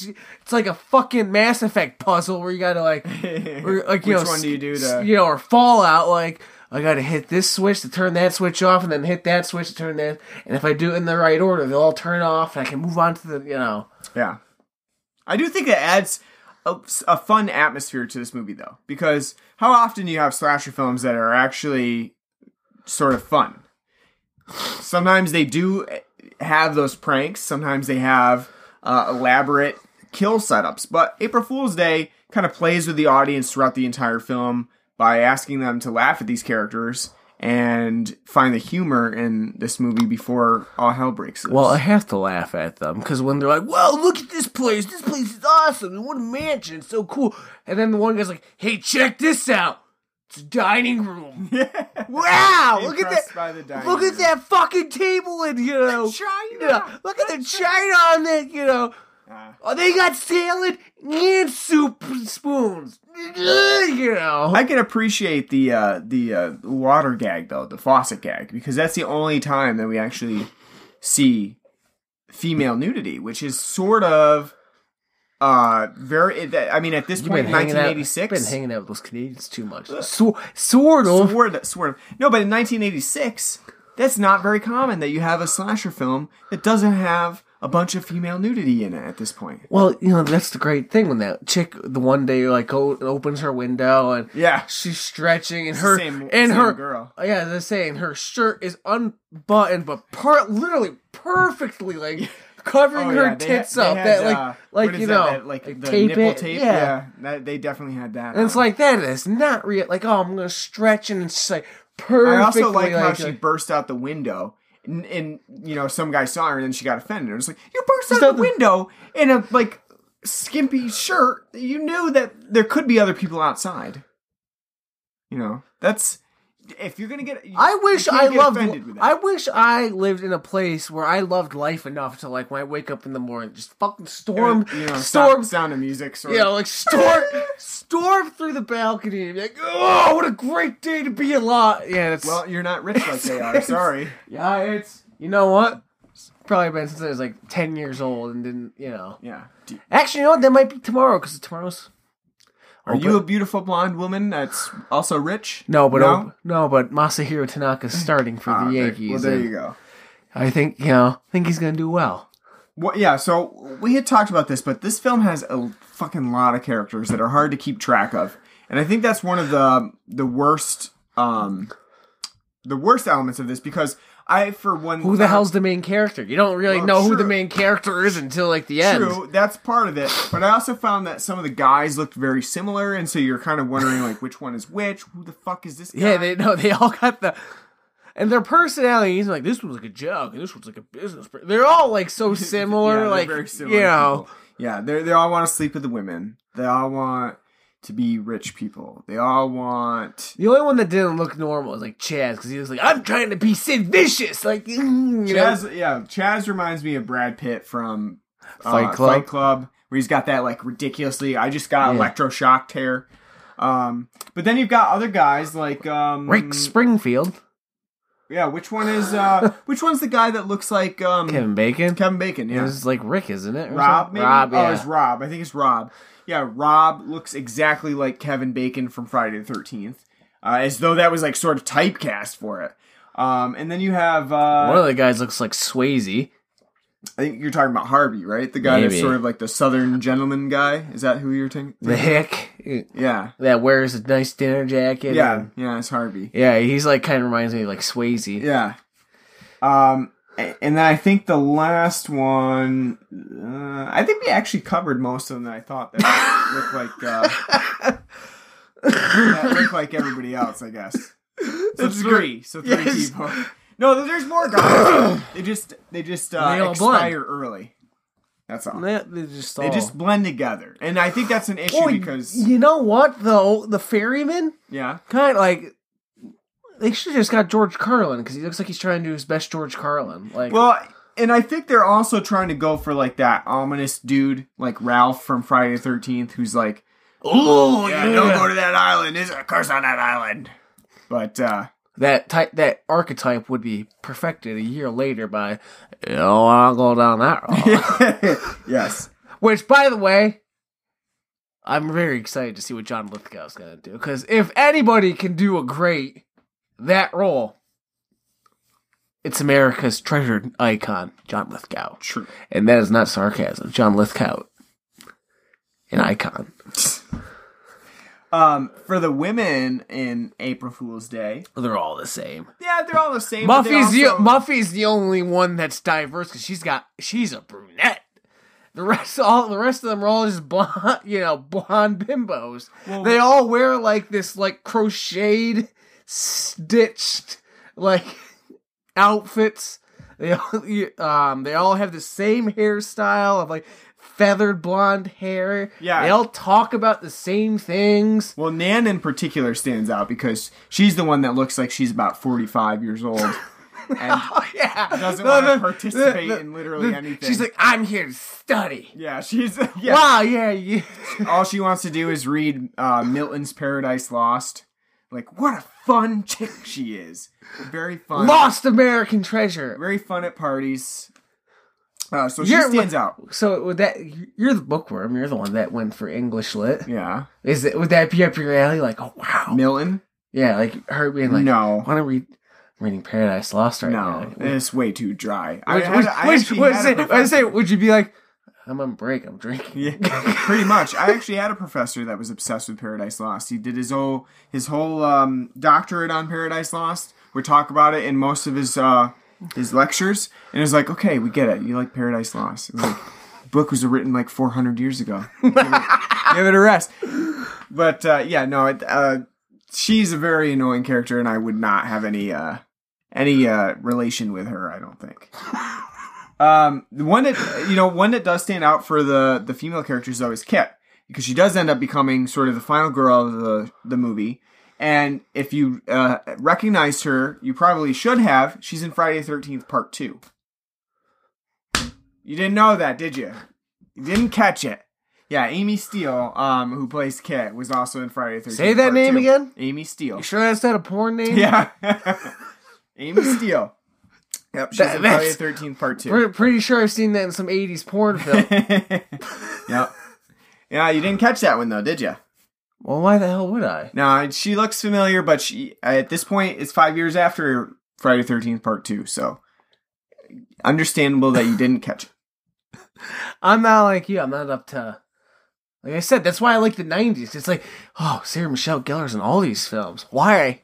it's like a fucking Mass Effect puzzle where you gotta, like, or Fallout, like, I gotta hit this switch to turn that switch off, and then hit that switch to turn that, and if I do it in the right order, they'll all turn off, and I can move on to the, you know. Yeah. I do think that adds a fun atmosphere to this movie, though, because how often do you have slasher films that are actually... sort of fun? Sometimes they do have those pranks. Sometimes they have elaborate kill setups. But April Fool's Day kind of plays with the audience throughout the entire film by asking them to laugh at these characters and find the humor in this movie before all hell breaks loose. Well, I have to laugh at them because when they're like, "Wow, look at this place! This place is awesome! And what a mansion! It's so cool!" And then the one guy's like, "Hey, check this out! Dining room. Yeah. Wow! Look at that! Look at that fucking table and, you know, China. Look at the china on that, you know." Oh, they got salad and soup spoons. You know, I can appreciate the water gag though, the faucet gag, because that's the only time that we actually see female nudity, which is sort of very. I mean, at this point, 1986, been hanging out with those Canadians too much. Sort of. No, but in 1986, that's not very common that you have a slasher film that doesn't have a bunch of female nudity in it at this point. Well, you know, that's the great thing when that chick, the one day, like, opens her window and yeah, she's stretching and it's her girl. Yeah, as I say, and her shirt is unbuttoned, but literally perfectly like covering her tits up. That, like, you know, the nipple tape. They definitely had that. And it's like that is not real. Like, oh, I'm gonna stretch and it's like perfectly. I also like how she burst out the window. And you know, some guy saw her and then she got offended. It was like, you burst out the window in a like skimpy shirt. You knew that there could be other people outside. You know, that's if you're gonna get. I wish I lived in a place where I loved life enough to like when I wake up in the morning just fucking Sound of music. Storm through the balcony and be like, oh, what a great day to be alive. Yeah, it's, well, you're not rich like they are. Sorry. Yeah, it's, you know what? It's probably been since I was like 10 years old and didn't, you know. Yeah. Actually, you know what? That might be tomorrow because tomorrow's. Are you a beautiful blonde woman that's also rich? No, but Masahiro Tanaka's starting for the Yankees. Well, there you go. I think he's going to do well. Well. Yeah, so we had talked about this, but this film has a fucking lot of characters that are hard to keep track of. And I think that's one of the worst elements of this, because who the hell's the main character? You don't really know who the main character is until, like, the end. True, that's part of it. But I also found that some of the guys looked very similar, and so you're kind of wondering, like, which one is which? Who the fuck is this guy? Yeah, they all got the... And their personalities, like, this one's like a joke, and this one's like a business... They're all, like, so similar, yeah, like, very similar, you know... People. Yeah, they all want to sleep with the women. They all want... to be rich people. They all want... The only one that didn't look normal was, like, Chaz, because he was like, I'm trying to be Sid Vicious! Like, Chaz, Chaz reminds me of Brad Pitt from Fight Club, where he's got that, like, ridiculously, I just got electroshocked hair. But then you've got other guys, like... Rick Springfield. Yeah, which one's the guy that looks like... Kevin Bacon? Kevin Bacon, yeah. It's like Rick, isn't it? Rob, maybe? Rob, yeah. Oh, it's Rob. I think it's Rob. Yeah, Rob looks exactly like Kevin Bacon from Friday the 13th, as though that was like sort of typecast for it. And then you have one of the guys looks like Swayze. I think you're talking about Harvey, right? The guy that's sort of like the Southern gentleman guy. Is that who you're thinking? The hick, yeah, that wears a nice dinner jacket. Yeah, it's Harvey. Yeah, he's like kind of reminds me of like Swayze. Yeah. And then I think the last one, I think we actually covered most of them that I thought that looked like everybody else, I guess. So it's three. So three people. No, there's more guys. They expire early. That's all. They just blend together. And I think that's an issue because... You know what, though? The ferryman? Yeah. Kind of like... They should have just got George Carlin, because he looks like he's trying to do his best George Carlin. Like, well, and I think they're also trying to go for, like, that ominous dude, like Ralph from Friday the 13th, who's like, oh, yeah, don't go to that island. There's a curse on that island. But that archetype would be perfected a year later by, I'll go down that road. Yes. Which, by the way... I'm very excited to see what John Lithgow's going to do, because if anybody can do a great... that role, it's America's treasured icon, John Lithgow. True. And that is not sarcasm. John Lithgow, an icon. For the women in April Fool's Day... They're all the same. Yeah, they're all the same. Muffy's the only one that's diverse, because she's a brunette. The rest of them are all just blonde, you know, blonde bimbos. Well, they all wear, like, this, like, crocheted... stitched like outfits. They all have the same hairstyle of like feathered blonde hair. Yeah, they all talk about the same things. Well, Nan in particular stands out because she's the one that looks like she's about 45 years old, And doesn't want to participate in literally anything. She's like, I'm here to study. Yeah, she's... Yeah. Wow, yeah. All she wants to do is read Milton's Paradise Lost. Like, what a fun chick she is. Very fun. Lost American treasure. Very fun at parties. So she stands out. So would that you're the bookworm. You're the one that went for English lit. Yeah. Is it? Would that be up your alley? Like, oh wow, Milton. Yeah, like her being like, no, I want to read. I'm reading Paradise Lost right now. No, it's way too dry. I say, would you be like, I'm on break. I'm drinking. Yeah, pretty much. I actually had a professor that was obsessed with Paradise Lost. He did his whole doctorate on Paradise Lost. We talk about it in most of his lectures, and it was like, okay, we get it. You like Paradise Lost. It was like, the book was written like 400 years ago. Give it a rest. But, she's a very annoying character, and I would not have any relation with her, I don't think. The one that does stand out for the female characters, though, is Kit, because she does end up becoming sort of the final girl of the movie. And if you recognized her, you probably should have. She's in Friday the 13th Part 2. You didn't know that, did you? You didn't catch it. Yeah, Amy Steel, who plays Kit, was also in Friday the 13th Part 2. Say that name again? Amy Steel. You sure that's not a porn name? Yeah. Amy Steel. Yep, she's in Friday the 13th Part 2. We're pretty sure I've seen that in some 80s porn film. Yep. Yeah, you didn't catch that one, though, did you? Well, why the hell would I? No, she looks familiar, but she at this point, it's 5 years after Friday the 13th Part 2, so understandable that you didn't catch it. I'm not like you. I'm not up to... Like I said, that's why I like the 90s. It's like, oh, Sarah Michelle Gellar's in all these films. Why?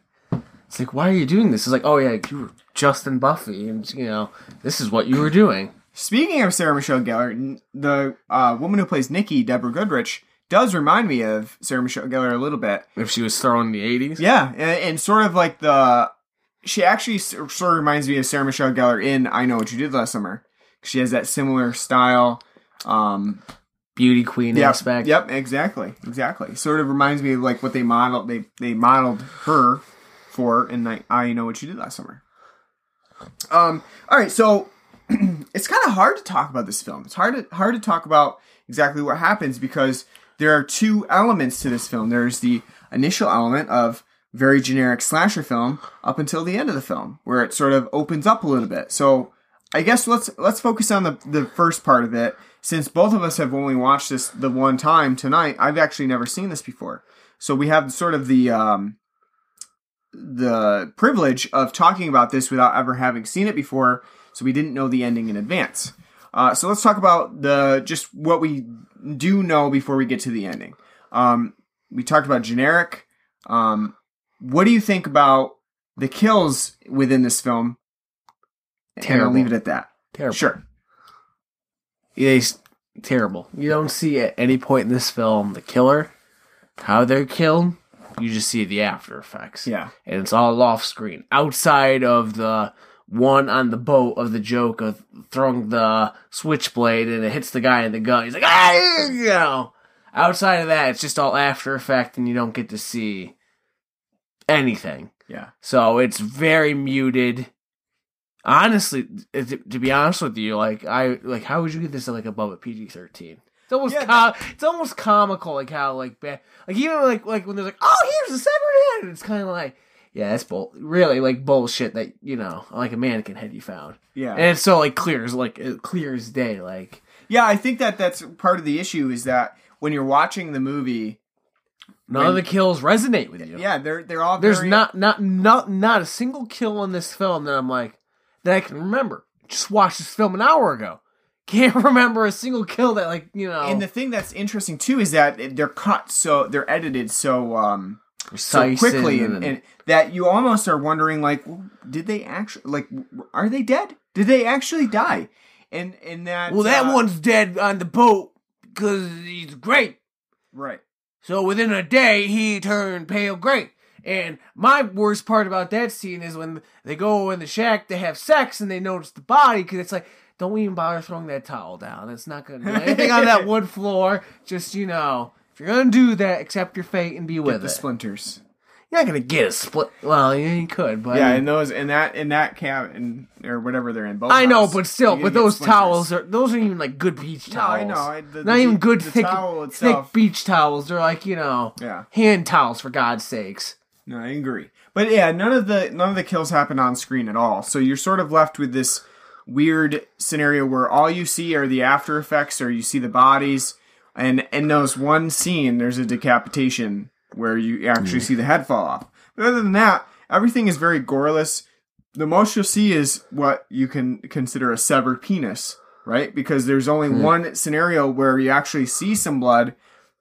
It's like, why are you doing this? It's like, oh, yeah, you were just in Buffy, and, you know, this is what you were doing. Speaking of Sarah Michelle Gellar, the woman who plays Nikki, Deborah Goodrich... does remind me of Sarah Michelle Gellar a little bit. If she was thrown in the 80s? Yeah, and sort of like the... She actually sort of reminds me of Sarah Michelle Gellar in I Know What You Did Last Summer. She has that similar style. Beauty queen aspect. Yep, exactly. Sort of reminds me of like what they modeled her for in I Know What You Did Last Summer. All right, so it's kind of hard to talk about this film. It's hard to talk about exactly what happens because... there are two elements to this film. There's the initial element of very generic slasher film up until the end of the film, where it sort of opens up a little bit. So I guess let's focus on the first part of it. Since both of us have only watched this the one time tonight, I've actually never seen this before. So we have sort of the privilege of talking about this without ever having seen it before, so we didn't know the ending in advance. So let's talk about just what we do know before we get to the ending. We talked about generic. What do you think about the kills within this film? Terrible. And I'll leave it at that. Terrible. Sure. It's terrible. You don't see at any point in this film the killer, how they're killed. You just see the after effects. Yeah. And it's all off screen. Outside of the... one on the boat of the joke of throwing the switchblade and it hits the guy in the gut. He's like, ah! You know. Outside of that, it's just all after effect and you don't get to see anything. Yeah. So it's very muted. Honestly, to be honest with you, how would you get this like above a PG-13? It's almost it's almost comical, like how like bad, like even like when they're like, oh, here's a severed head. It's kind of like. Yeah, that's really like bullshit that, you know, like a mannequin head you found. Yeah. And it's so clear as day. Like, yeah, I think that's part of the issue is that when you're watching the movie, none of the kills resonate with you. Yeah, they're all very... There's not a single kill in this film that I'm like, that I can remember. Just watched this film an hour ago. Can't remember a single kill that like, you know. And the thing that's interesting too is that they're cut so, they're edited so, precise so quickly and that you almost are wondering like, did they actually like, are they dead? Did they actually die? And that, well, that one's dead on the boat because he's gray. Right. So within a day he turned pale gray. And my worst part about that scene is when they go in the shack, they have sex and they notice the body. Cause it's like, don't even bother throwing that towel down. It's not going to do anything on that wood floor. Just, you know, if you're going to do that, accept your fate and be with it. Get the splinters. You're not gonna get a split. Well, you could, but yeah, and those in that cabin or whatever they're in, both. I know, but still, but those towels those aren't even like good beach towels. No, I know, not even good thick beach towels. They're like, you know, hand towels, for God's sakes. No, I agree, but yeah, none of the kills happen on screen at all. So you're sort of left with this weird scenario where all you see are the after effects, or you see the bodies, and in those one scene, there's a decapitation where you actually see the head fall off. But other than that, everything is very goreless. The most you'll see is what you can consider a severed penis, right? Because there's only one scenario where you actually see some blood,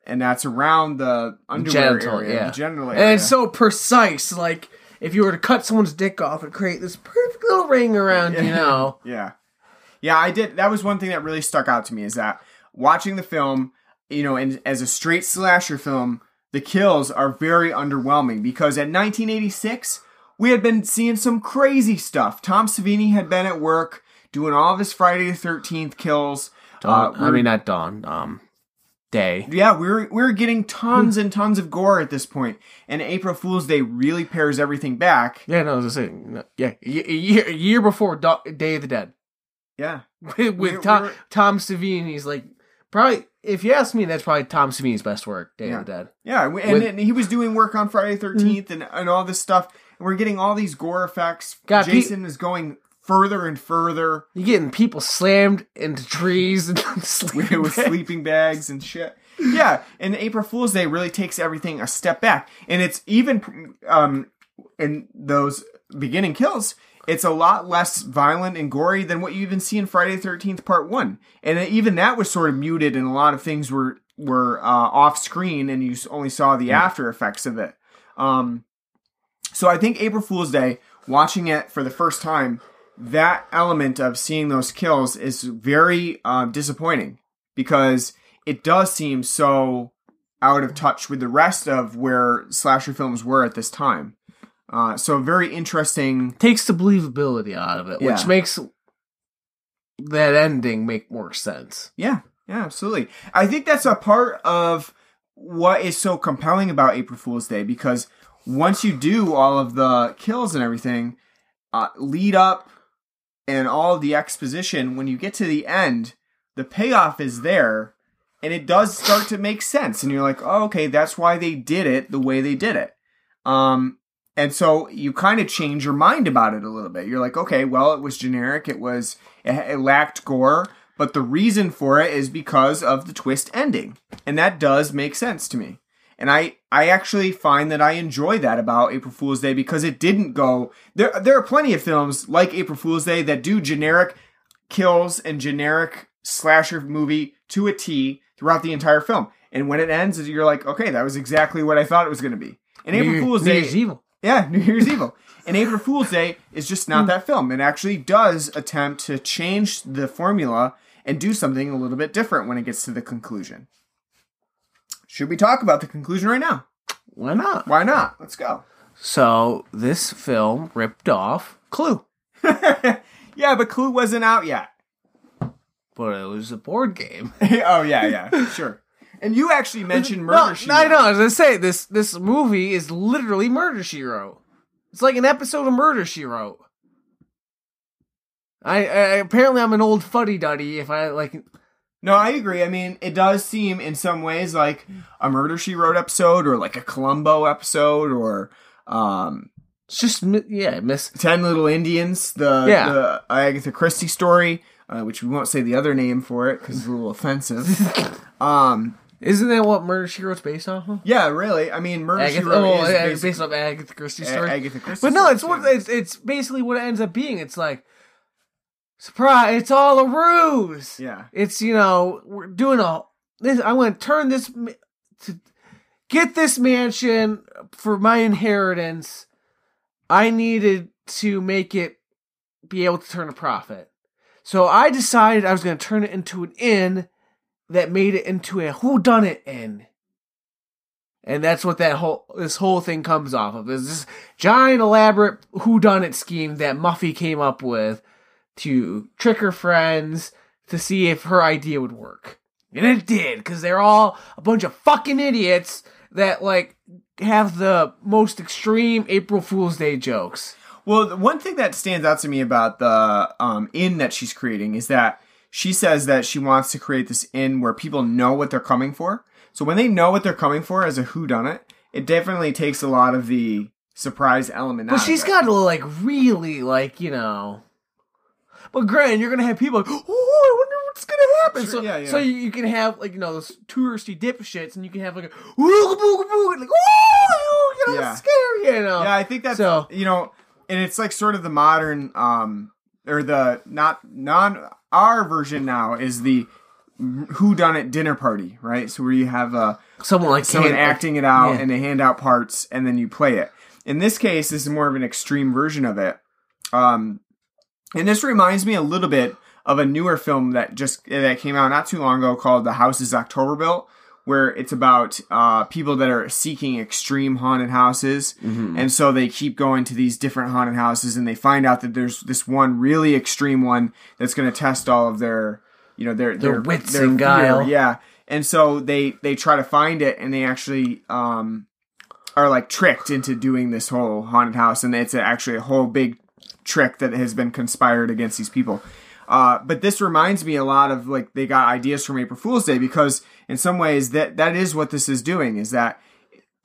and that's around the underwear area, the genital area. And it's so precise, like, if you were to cut someone's dick off and create this perfect little ring around, you know. Yeah, I did. That was one thing that really stuck out to me, is that watching the film, you know, and as a straight slasher film, the kills are very underwhelming, because in 1986, we had been seeing some crazy stuff. Tom Savini had been at work doing all of his Friday the 13th kills. Day. Yeah, we were getting tons and tons of gore at this point, and April Fool's Day really pares everything back. Yeah, no, I was gonna say, a year before Day of the Dead. Yeah, with Tom Savini's, like, probably, if you ask me, that's probably Tom Savini's best work, Day of the Dead. Yeah, and he was doing work on Friday the 13th and all this stuff. And we're getting all these gore effects. God, Jason is going further and further. You're getting people slammed into trees and sleeping bags and shit. Yeah, and April Fool's Day really takes everything a step back. And it's even, in those beginning kills, it's a lot less violent and gory than what you even see in Friday the 13th Part 1. And even that was sort of muted, and a lot of things were off screen, and you only saw the after effects of it. So I think April Fool's Day, watching it for the first time, that element of seeing those kills is very disappointing, because it does seem so out of touch with the rest of where slasher films were at this time. So very interesting. Takes the believability out of it, which makes that ending make more sense. Yeah, absolutely. I think that's a part of what is so compelling about April Fool's Day, because once you do all of the kills and everything, lead up, and all the exposition, when you get to the end, the payoff is there, and it does start to make sense. And you're like, oh, okay, that's why they did it the way they did it. And so you kind of change your mind about it a little bit. You're like, okay, well, it was generic. It lacked gore, but the reason for it is because of the twist ending. And that does make sense to me. And I actually find that I enjoy that about April Fool's Day, because it didn't go... There are plenty of films like April Fool's Day that do generic kills and generic slasher movie to a T throughout the entire film. And when it ends, you're like, okay, that was exactly what I thought it was going to be. And April Fool's Day... New Year's Evil. Yeah, New Year's Evil. And April Fool's Day is just not that film. It actually does attempt to change the formula and do something a little bit different when it gets to the conclusion. Should we talk about the conclusion right now? Why not? Let's go. So, this film ripped off Clue. Yeah, but Clue wasn't out yet. But it was a board game. Oh, yeah, sure. And you actually mentioned Murder, She Wrote. I know, I was going to say, this movie is literally Murder, She Wrote. It's like an episode of Murder, She Wrote. I apparently, I'm an old fuddy-duddy if I, like... No, I agree. I mean, it does seem in some ways like a Murder, She Wrote episode, or like a Columbo episode, or it's just Miss 10 Little Indians, the Agatha Christie story, which we won't say the other name for it because it's a little offensive. Isn't that what Murder, She Wrote's based off of? Yeah, really. I mean, Murder, She Wrote is based off Agatha Christie's story. But no, it's basically what it ends up being. It's like, surprise, it's all a ruse. Yeah. It's, you know, we're doing I'm going to turn this, to get this mansion for my inheritance, I needed to make it be able to turn a profit. So I decided I was going to turn it into an inn that made it into a whodunit inn. And that's what this whole thing comes off of, is this giant elaborate whodunit scheme that Muffy came up with to trick her friends to see if her idea would work. And it did, because they're all a bunch of fucking idiots that, like, have the most extreme April Fool's Day jokes. Well, the one thing that stands out to me about the inn that she's creating is that she says that she wants to create this inn where people know what they're coming for. So when they know what they're coming for as a whodunit, it definitely takes a lot of the surprise element out of it. But she's got to, like, really, like, you know... But granted, you're going to have people like, oh, I wonder what's going to happen. Sure, so so you can have, like, you know, those touristy dipshits, and you can have, like, a wooga-booga-booga, like, oh, you know, it's scary, you know. Yeah, I think that's, you know, and it's, like, sort of the modern, or the our version now is the whodunit dinner party, right? So where you have someone acting it out, and they hand out parts, and then you play it. In this case, this is more of an extreme version of it. And this reminds me a little bit of a newer film that came out not too long ago called The House is October Built, where it's about people that are seeking extreme haunted houses. Mm-hmm. And so they keep going to these different haunted houses, and they find out that there's this one really extreme one that's going to test all of their, you know, their wits and guile. Yeah. And so they try to find it, and they actually are, like, tricked into doing this whole haunted house. And it's actually a whole big trick that has been conspired against these people. But this reminds me a lot of, like, they got ideas from April Fool's Day, because in some ways that is what this is doing, is that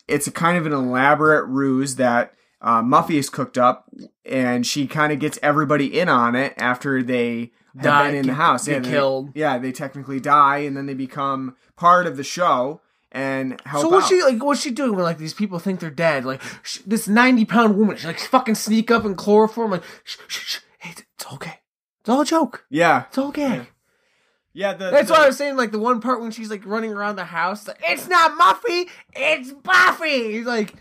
it's a kind of an elaborate ruse that Muffy has cooked up, and she kind of gets everybody in on it after they have been in the house. Get killed. They technically die, and then they become part of the show. And help out. What's she doing when, like, these people think they're dead? Like, this 90-pound woman, she, like, fucking sneak up and chloroform, like, shh, hey, it's okay. It's all a joke. Yeah. It's okay. Yeah, that's why I was saying, like, the one part when she's, like, running around the house, like, it's not Muffy, it's Buffy! He's like,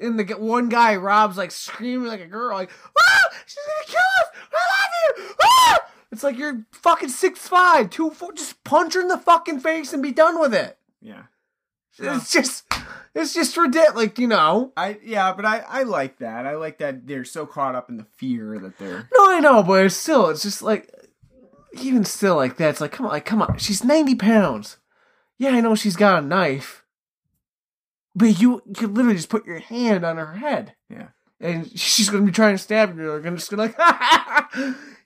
and the one guy, Rob's, like, screaming like a girl, like, ah! She's gonna kill us! I love you! Ah! It's like, you're fucking 6'5", 2'4", just punch her in the fucking face and be done with it. Yeah. Yeah. It's just ridiculous, like, you know. But I like that. I like that they're so caught up in the fear that they're. No, I know, but it's just like, even still, like that. It's like, come on. She's 90 pounds. Yeah, I know she's got a knife, but you could literally just put your hand on her head. Yeah, and she's gonna be trying to stab you. They're just gonna like,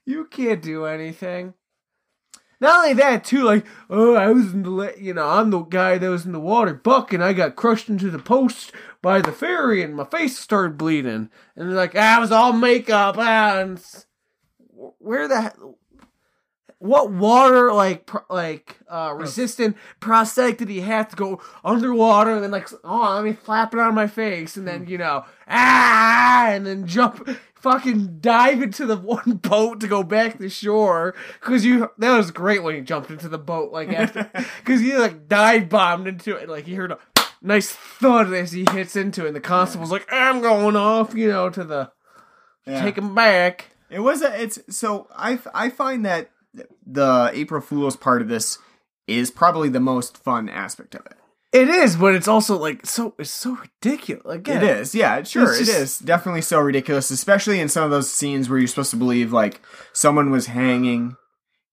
you can't do anything. Not only that, too, like, oh, I was in the, you know, I'm the guy that was in the water, Buck, and I got crushed into the post by the ferry, and my face started bleeding. And they're like, it was all makeup. And what water, resistant prosthetic did he have to go underwater and then, like, oh, let me flap it on my face, and then, you know, and then jump... Fucking dive into the one boat to go back to shore, because that was great when he jumped into the boat, like, after, because he, like, dive bombed into it, and, like, he heard a nice thud as he hits into it, and the constable's like, I'm going off, you know, to the take him back. I find that the April Fool's part of this is probably the most fun aspect of it. It is, but it's also, like, it's so ridiculous. Again, it is, yeah, sure, it is. Definitely so ridiculous, especially in some of those scenes where you're supposed to believe, like, someone was hanging,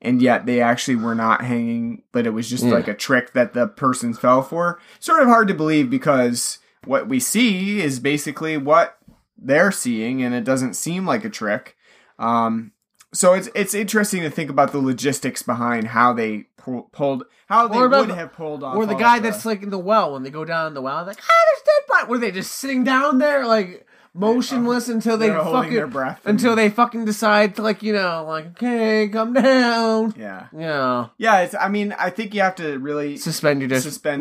and yet they actually were not hanging, but it was just, like, a trick that the person fell for. Sort of hard to believe, because what we see is basically what they're seeing, and it doesn't seem like a trick. So it's interesting to think about the logistics behind how they pulled off. Or the guy that's, like, in the well, when they go down the well, like, there's dead body. Were they just sitting down there, like, motionless until they fucking their breath until they fucking decide to, like, you know, like, okay, come down. Yeah. You know. Yeah. It's. I mean, I think you have to really suspend.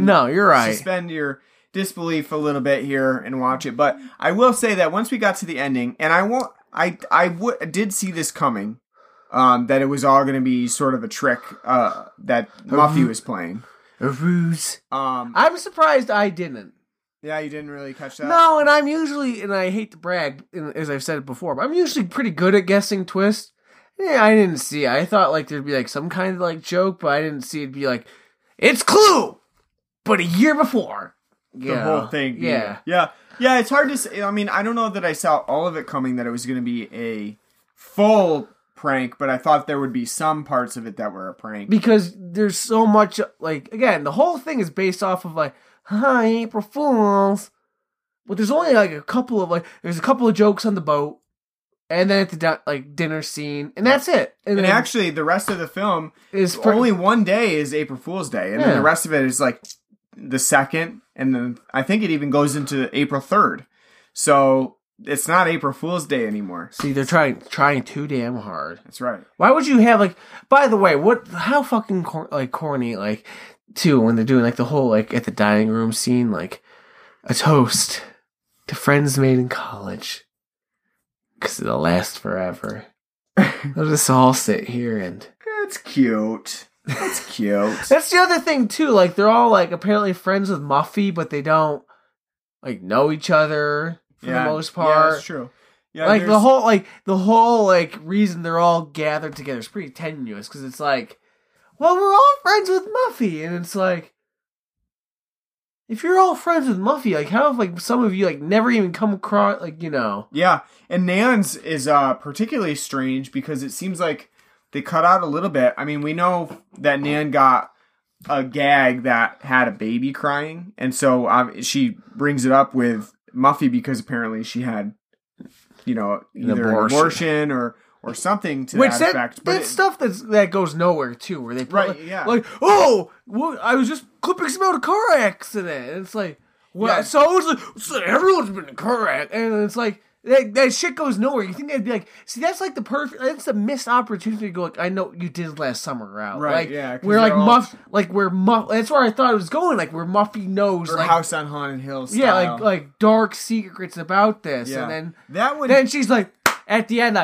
No, you're right. Suspend your disbelief a little bit here and watch it. But I will say that once we got to the ending, and I did see this coming. That it was all going to be sort of a trick that Muffy was playing. A ruse. I'm surprised I didn't. Yeah, you didn't really catch that? No, and I'm usually, and I hate to brag, as I've said it before, but I'm usually pretty good at guessing twists. Yeah, I didn't see it. I thought, like, there'd be, like, some kind of, like, joke, but I didn't see it be like, it's Clue! But a year before. Yeah. The whole thing. Yeah. Yeah. Yeah, it's hard to say. I mean, I don't know that I saw all of it coming, that it was going to be a full prank, but I thought there would be some parts of it that were a prank. Because there's so much, like, again, the whole thing is based off of, like, hi, April Fools. But there's only, like, a couple of jokes on the boat. And then at the dinner scene, and that's it. And then, actually, the rest of the film is only one day is April Fool's Day, and then the rest of it is like the 2nd, and then I think it even goes into April 3rd. So it's not April Fool's Day anymore. See, they're trying too damn hard. That's right. Why would you have like? By the way, how fucking corny like too when they're doing like the whole like at the dining room scene like a toast to friends made in college. Because it'll last forever. We'll just all sit here and... That's cute. That's the other thing, too. Like, they're all, like, apparently friends with Muffy, but they don't, like, know each other for the most part. Yeah, that's true. Yeah, like, the whole reason they're all gathered together is pretty tenuous. Because it's like, well, we're all friends with Muffy. And it's like, if you're all friends with Muffy, like, how have, like, some of you, like, never even come across, like, you know... Yeah, and Nan's is particularly strange because it seems like they cut out a little bit. I mean, we know that Nan got a gag that had a baby crying, and so she brings it up with Muffy because apparently she had, you know, either an abortion or something to that effect. But that's stuff that goes nowhere, too, where they... Right, yeah. Like, oh, well, I was just clipping some out of a car accident. And it's like, well, yeah. So everyone's been in a car accident. And it's like, that shit goes nowhere. You think they'd be like, see, that's like the perfect, that's the missed opportunity to go, like, I know what you did last summer route. Right, like, yeah. Where, like, that's where I thought it was going, like, where Muffy knows, or like... House on Haunted Hill style. Yeah, like dark secrets about this. Yeah. And then... Then she's like... At the end,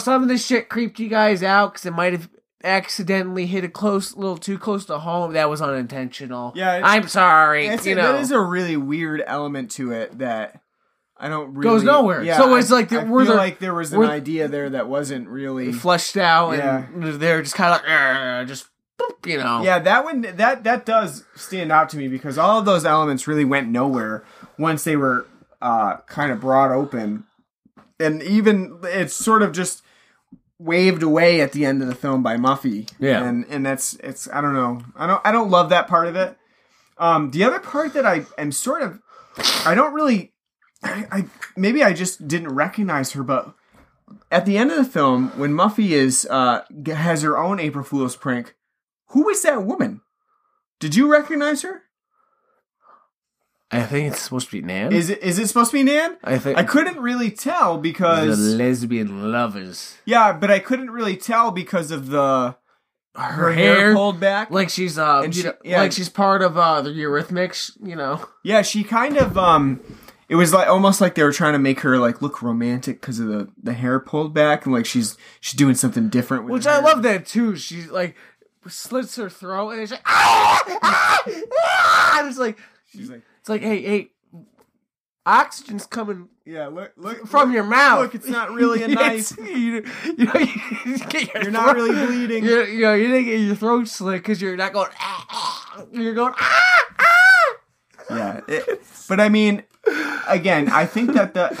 some of this shit creeped you guys out because it might have accidentally hit a little too close to home. That was unintentional. Yeah, I'm sorry. That is a really weird element to it that I don't really goes nowhere. Yeah, so it's like there was an idea there that wasn't really fleshed out, and they're just kind of like just. You know, yeah, that one that does stand out to me because all of those elements really went nowhere once they were kind of brought open. And even it's sort of just waved away at the end of the film by Muffy. Yeah. And that's I don't know. I don't love that part of it. The other part that I am sort of maybe I just didn't recognize her, but at the end of the film when Muffy is has her own April Fool's prank, who is that woman? Did you recognize her? I think it's supposed to be Nan. Is it supposed to be Nan? I couldn't really tell because the lesbian lovers. Yeah, but I couldn't really tell because of the her hair pulled back, like she's like she's part of the Eurythmics, you know. Yeah, she kind of it was like almost like they were trying to make her like look romantic because of the hair pulled back and like she's doing something different with her hair. I love that too. She's like slits her throat and it's like ah! And it's like she's like. It's like, hey, oxygen's coming look, your mouth. Look, it's not really a knife. You're not really bleeding. You didn't get your throat slit because you're not going, you're going, Yeah. But I mean, again, I think that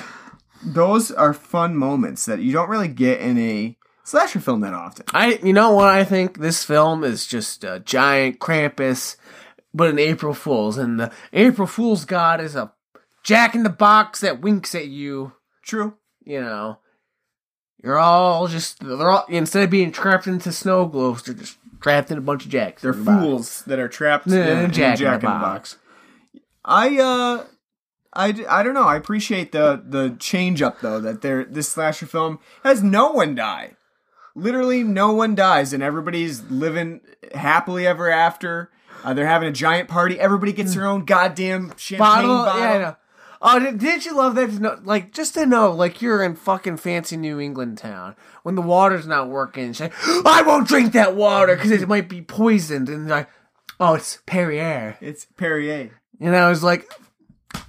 those are fun moments that you don't really get in a slasher film that often. You know what I think? This film is just a giant Krampus. But an April Fool's, and the April Fool's god is a jack-in-the-box that winks at you. True. You know, instead of being trapped into snow globes, they're just trapped in a bunch of jacks. They're fools that are trapped in jack-in-the-box. I don't know, I appreciate the change-up, though, that this slasher film has no one die. Literally no one dies, and everybody's living happily ever after. They're having a giant party. Everybody gets their own goddamn champagne bottle. Yeah, I know. Oh, didn't you love that? Just to know, you're in fucking fancy New England town when the water's not working. She's like, I won't drink that water because it might be poisoned. And like, oh, it's Perrier. And I was like,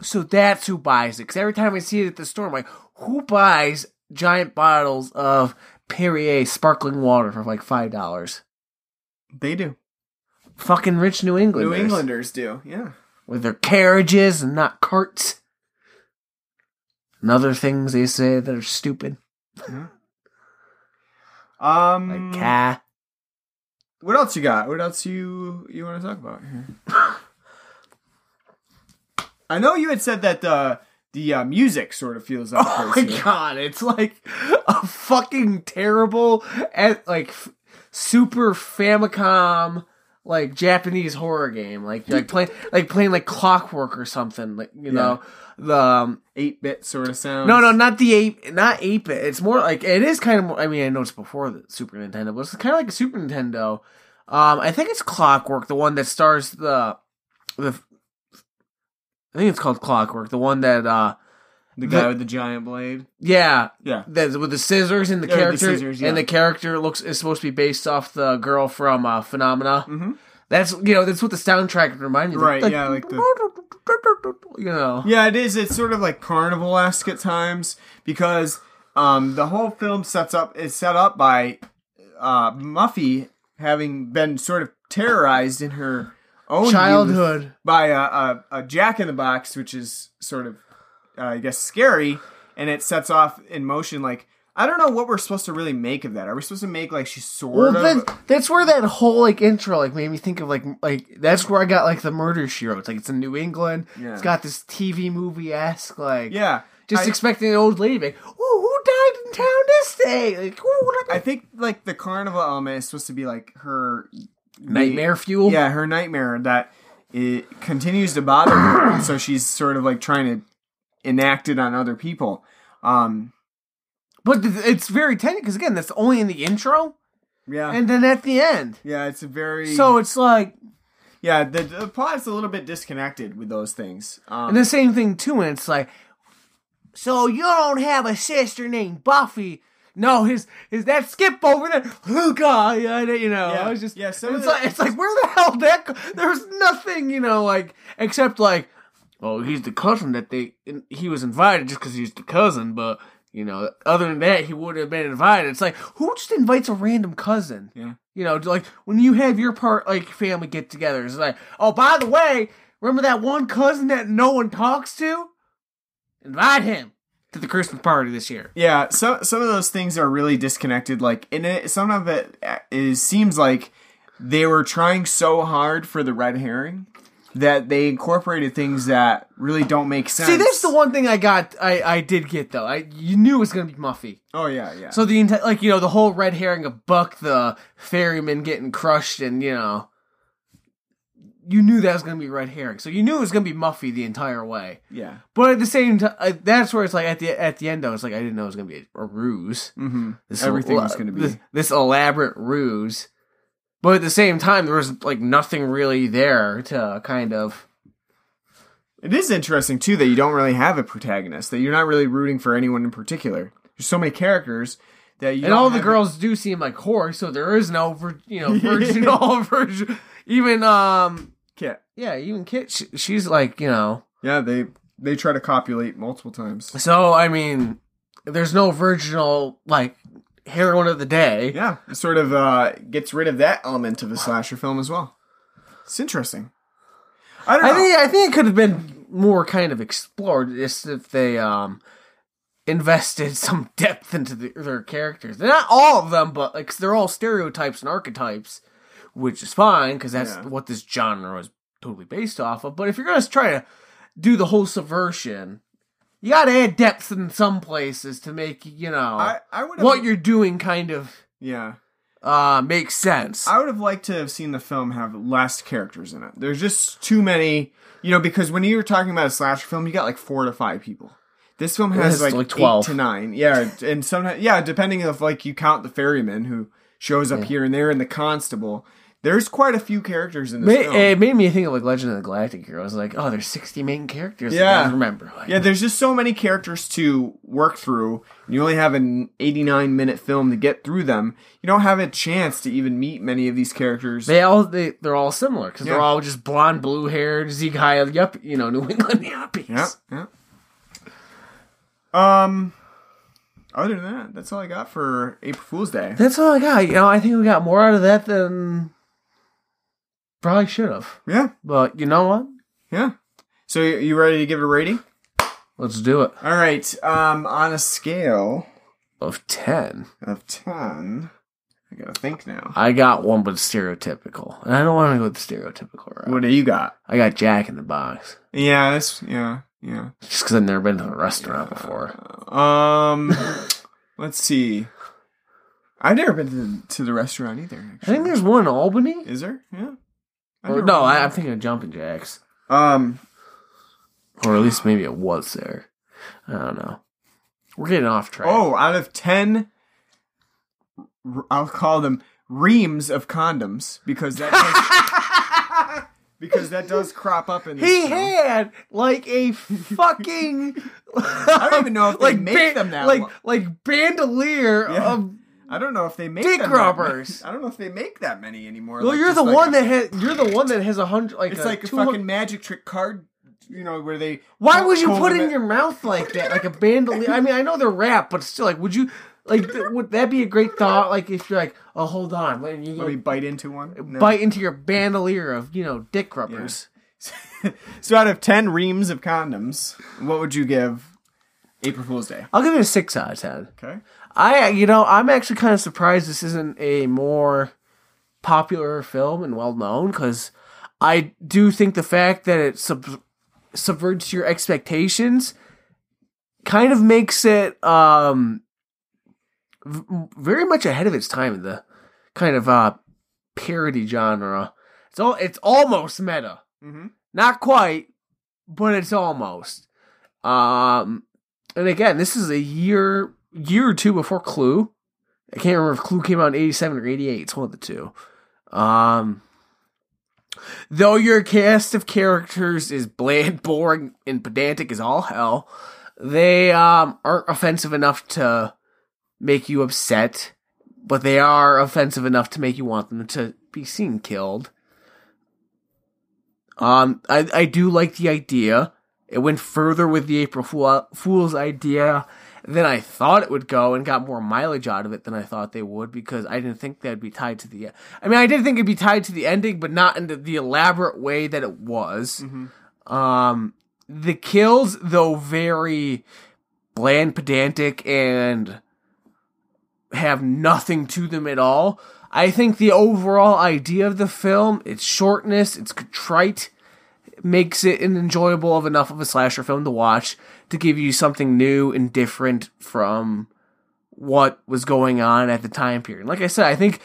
so that's who buys it. Because every time I see it at the store, I'm like, who buys giant bottles of Perrier sparkling water for like $5? They do. Fucking rich New Englanders. New Englanders do, yeah. With their carriages and not carts. And other things they say that are stupid. Yeah. What else you got? What else you want to talk about here? I know you had said that the music sort of feels out of place. Oh my god, it's like a fucking terrible, like super Famicom, like Japanese horror game, like playing like Clockwork or something, like you know the 8-bit sort of sound. No, not 8-bit. It's more like it is kind of more, I mean, I know it's before the Super Nintendo, but it's kind of like a Super Nintendo. I think it's Clockwork, the one that stars the I think it's called Clockwork, the one that the guy with the giant blade. Yeah. That's with the scissors and the character is supposed to be based off the girl from Phenomena. Mm-hmm. That's what the soundtrack reminded me of. Right, Yeah, it is. It's sort of like carnival-esque at times because the whole film is set up by Muffy having been sort of terrorized in her own childhood by a Jack in the Box, which is sort of scary, and it sets off in motion. Like, I don't know what we're supposed to really make of that. Are we supposed to make like she's sort of? That's where that whole intro made me think of like that's where I got the Murder, She Wrote. It's in New England. Yeah. It's got this TV movie esque expecting an old lady like, oh, who died in town this day? I think the carnival element is supposed to be like her nightmare fuel. Yeah, her nightmare that it continues to bother her, and so she's sort of trying to enact it on other people. But it's very tender because again, that's only in the intro. Yeah, and then at the end. Yeah, it's the plot's a little bit disconnected with those things. And the same thing too, and it's like, so you don't have a sister named Buffy. No, his that Skip over there, Luca, I was just... Yeah, where the hell there's nothing, except, oh, he's the cousin that he was invited just because he's the cousin, but, other than that, he would have been invited. It's who just invites a random cousin? Yeah. When you have your family get-togethers, it's oh, by the way, remember that one cousin that no one talks to? Invite him to the Christmas party this year. Yeah, some of those things are really disconnected. Some of it seems like they were trying so hard for the red herring that they incorporated things that really don't make sense. See, that's the one thing I did get though. You knew it was going to be Muffy. Oh yeah. So the the whole red herring of Buck the ferryman getting crushed, and you knew that was going to be red herring. So you knew it was going to be Muffy the entire way. Yeah. But at the same time, that's where it's at the end though, it's I didn't know it was going to be a ruse. Mm-hmm. Everything was going to be this elaborate ruse. But at the same time, there was nothing really there to kind of... It is interesting too that you don't really have a protagonist, that you're not really rooting for anyone in particular. There's so many characters that you... And all the girls do seem like whores, so there is no virgin. Even Kit. Yeah, even Kit. She's Yeah, they try to copulate multiple times. So I mean, there's no virginal heroine of the day. Yeah, it sort of gets rid of that element of the slasher film as well. It's interesting. I don't know. I think it could have been more kind of explored just if they invested some depth into their characters. They're not all of them, but they're all stereotypes and archetypes, which is fine because that's what this genre is totally based off of. But if you're going to try to do the whole subversion, you gotta add depth in some places to make, what you're doing kind of makes sense. I would have liked to have seen the film have less characters in it. There's just too many, because when you're talking about a slasher film, you got 4 to 5 people. This film has 12 to 9. Yeah, and sometimes, depending if you count the ferryman who shows up here and there and the constable. There's quite a few characters in this film. It made me think of Legend of the Galactic Heroes. There's 60 main characters. Yeah, I remember. There's just so many characters to work through. You only have an 89-minute film to get through them. You don't have a chance to even meet many of these characters. They're all similar because they're all just blonde, blue-haired, Zeke High, New England yuppies. Yeah. Other than that, that's all I got for April Fool's Day. That's all I got. I think we got more out of that than probably should have. Yeah. But you know what? Yeah. So you ready to give it a rating? Let's do it. All right. On a scale of 10. I gotta think now. I got one, but stereotypical, and I don't want to go with the stereotypical route. What do you got? I got Jack in the Box. Yeah, that's yeah. Just because I've never been to a restaurant before. Let's see. I've never been to the restaurant either. Actually. I think there's one in Albany. Is there? Yeah. I'm thinking of Jumpin' Jacks. Or at least maybe it was there. I don't know. We're getting off track. Oh, out of 10, I'll call them reams of condoms because that does crop up in this. He had like a fucking I don't even know if they make them that long. Like bandolier of. I don't know if they make dick rubbers. I don't know if they make that many anymore. Well, like, you're the like one you're the one that has 100. Like it's like a fucking magic trick card. You know where they? Why would you put it in your mouth like that, like a bandolier? I mean, I know they're wrapped, but still, like, would you? Like, would that be a great thought? Like, if you're like, oh, hold on, let me bite into one. No. Bite into your bandolier of dick rubbers. Yeah. So, out of 10 reams of condoms, what would you give April Fool's Day? I'll give it a 6 out of 10. Okay. I'm actually kind of surprised this isn't a more popular film and well-known, because I do think the fact that it subverts your expectations kind of makes it very much ahead of its time in the kind of parody genre. It's almost meta. Mm-hmm. Not quite, but it's almost. And again, this is a year or two before Clue. I can't remember if Clue came out in 87 or 88. It's one of the two. Though your cast of characters is bland, boring, and pedantic as all hell, they aren't offensive enough to make you upset, but they are offensive enough to make you want them to be seen killed. I do like the idea. It went further with the April Fool's idea than I thought it would go, and got more mileage out of it than I thought they would, because I didn't think that'd be tied to the... I mean, I did think it'd be tied to the ending, but not in the elaborate way that it was. Mm-hmm. The kills, though very bland, pedantic, and have nothing to them at all, I think the overall idea of the film, its shortness, its contrite, makes it an enjoyable of enough of a slasher film to watch to give you something new and different from what was going on at the time period. Like I said, I think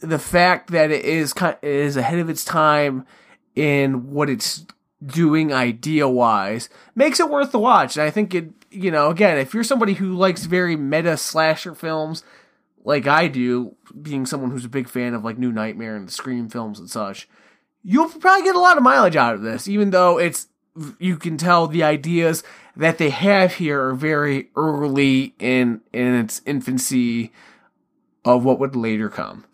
the fact that it is ahead of its time in what it's doing idea-wise makes it worth the watch. And I think it, again, if you're somebody who likes very meta slasher films like I do, being someone who's a big fan of like New Nightmare and the Scream films and such, you'll probably get a lot of mileage out of this, even though you can tell the ideas that they have here are very early in its infancy of what would later come.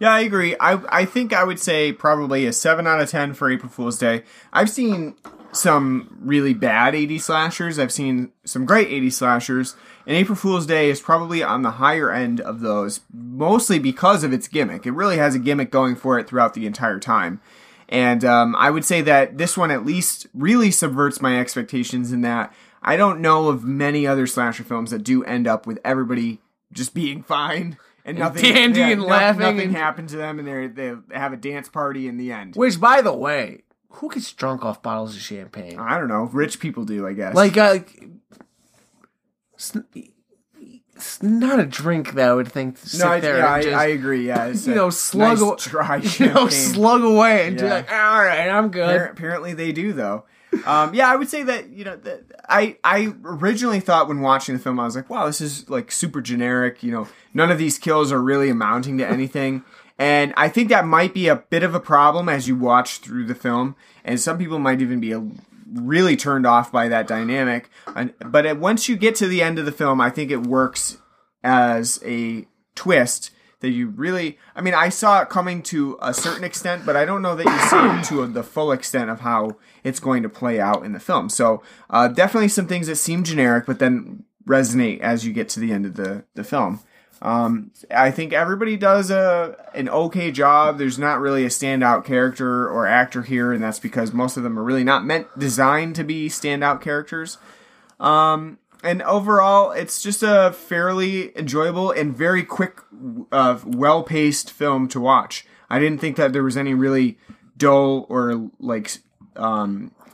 Yeah, I agree. I think I would say probably a 7 out of 10 for April Fool's Day. I've seen some really bad 80s slashers. I've seen some great 80s slashers. And April Fool's Day is probably on the higher end of those, mostly because of its gimmick. It really has a gimmick going for it throughout the entire time. And I would say that this one at least really subverts my expectations in that I don't know of many other slasher films that do end up with everybody just being fine and nothing, dandy and laughing. Nothing happened to them, and they have a dance party in the end. Which, by the way, who gets drunk off bottles of champagne? I don't know. Rich people do, I guess. It's not a drink that I would think to sit there and just... I agree, yeah. Slug nice dry champagne. Slug away and be like, all right, I'm good. Apparently they do, though. Yeah, I would say that, that I originally thought when watching the film, I was like, wow, this is, like, super generic. None of these kills are really amounting to anything. And I think that might be a bit of a problem as you watch through the film. And some people might even be... really turned off by that dynamic, but once you get to the end of the film, I think it works as a twist that you really... I mean, I saw it coming to a certain extent, but I don't know that you see it to the full extent of how it's going to play out in the film. So definitely some things that seem generic, but then resonate as you get to the end of the film. I think everybody does an okay job. There's not really a standout character or actor here, and that's because most of them are really not designed to be standout characters. And overall, it's just a fairly enjoyable and very quick, well-paced film to watch. I didn't think that there was any really dull or, like,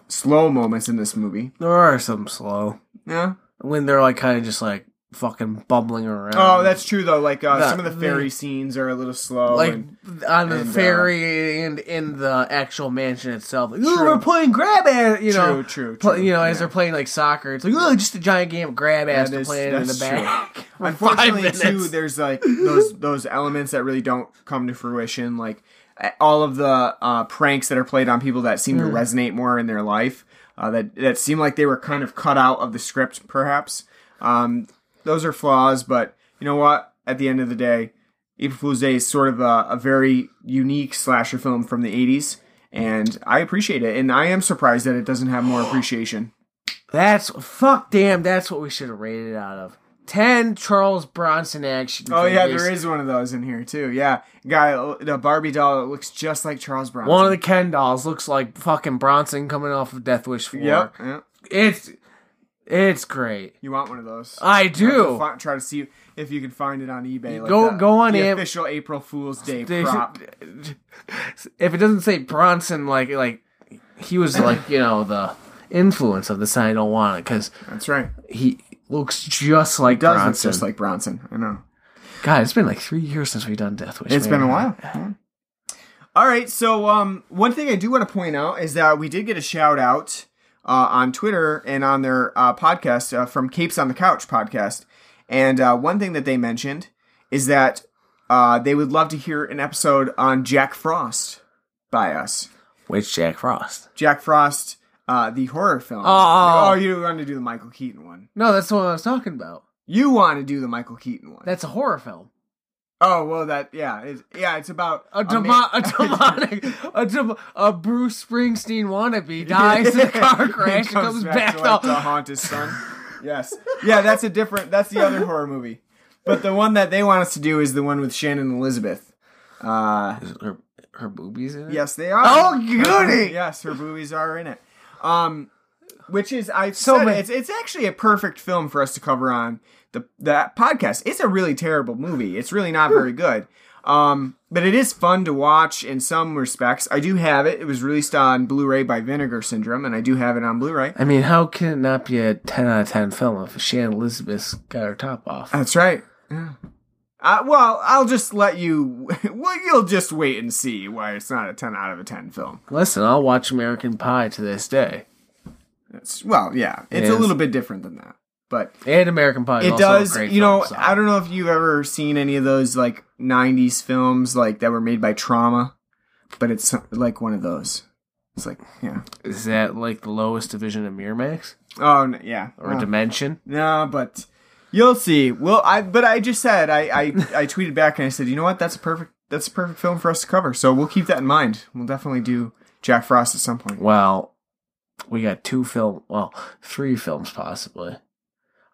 slow moments in this movie. There are some slow. Yeah? When they're, like, kind of just, like, fucking bumbling around. Oh, that's true, though. Like, some of the ferry scenes are a little slow. Like, on the ferry and in the actual mansion itself. Like, ooh, we're playing grab-ass, you know. True. You know, as they're playing, like, soccer, it's like, ooh, just a giant game of grab-ass to play in the back. Unfortunately, too, there's, like, those elements that really don't come to fruition. Like, all of the pranks that are played on people that seem to resonate more in their life, that seem like they were kind of cut out of the script, perhaps. Those are flaws, but you know what? At the end of the day, April Fool's Day is sort of a very unique slasher film from the 80s, and I appreciate it, and I am surprised that it doesn't have more appreciation. That's what we should have rated it out of. 10 Charles Bronson action movies. Oh, yeah, there is one of those in here, too. Yeah. Guy, the Barbie doll looks just like Charles Bronson. One of the Ken dolls looks like fucking Bronson coming off of Death Wish 4. Yep. It's great. You want one of those? I do. Try to see if you can find it on eBay. Go on the official April Fool's Day prop. If it doesn't say Bronson, like he was like the influence of this, I don't want it because that's right. He looks just like Bronson. Does look just like Bronson. I know. God, it's been like 3 years since we've done Death Wish. It's been a while. Yeah. All right. So one thing I do want to point out is that we did get a shout out. On Twitter and on their podcast from Capes on the Couch podcast. And one thing that they mentioned is that they would love to hear an episode on Jack Frost by us. Which Jack Frost? Jack Frost, the horror film. Oh, you want to do the Michael Keaton one. No, that's the one I was talking about. You want to do the Michael Keaton one. That's a horror film. Oh, well, it's about... A Bruce Springsteen wannabe dies in a car crash and comes back to haunt his son. Yes. Yeah, that's the other horror movie. But the one that they want us to do is the one with Shannon Elizabeth. Is it her boobies in it? Yes, they are. Oh, goody! Yes, her boobies are in it. Which is, it's actually a perfect film for us to cover on that podcast. It's a really terrible movie. It's really not very good. But it is fun to watch in some respects. I do have it. It was released on Blu-ray by Vinegar Syndrome, and I do have it on Blu-ray. I mean, how can it not be a 10 out of 10 film if Shannon Elizabeth's got her top off? That's right. Yeah. Well, I'll just let you... Well, you'll just wait and see why it's not a 10 out of a 10 film. Listen, I'll watch American Pie to this day. It's a little bit different than that. But and American Pie is also a great film, so. I don't know if you've ever seen any of those like 90s films like that were made by Trauma, but it's like one of those. It's like, yeah. Is that like the lowest division of Miramax? Oh, no, yeah. Or Dimension? No, but you'll see. Well, I tweeted back and I said, "You know what? That's a perfect film for us to cover." So we'll keep that in mind. We'll definitely do Jack Frost at some point. Well, we got three films possibly.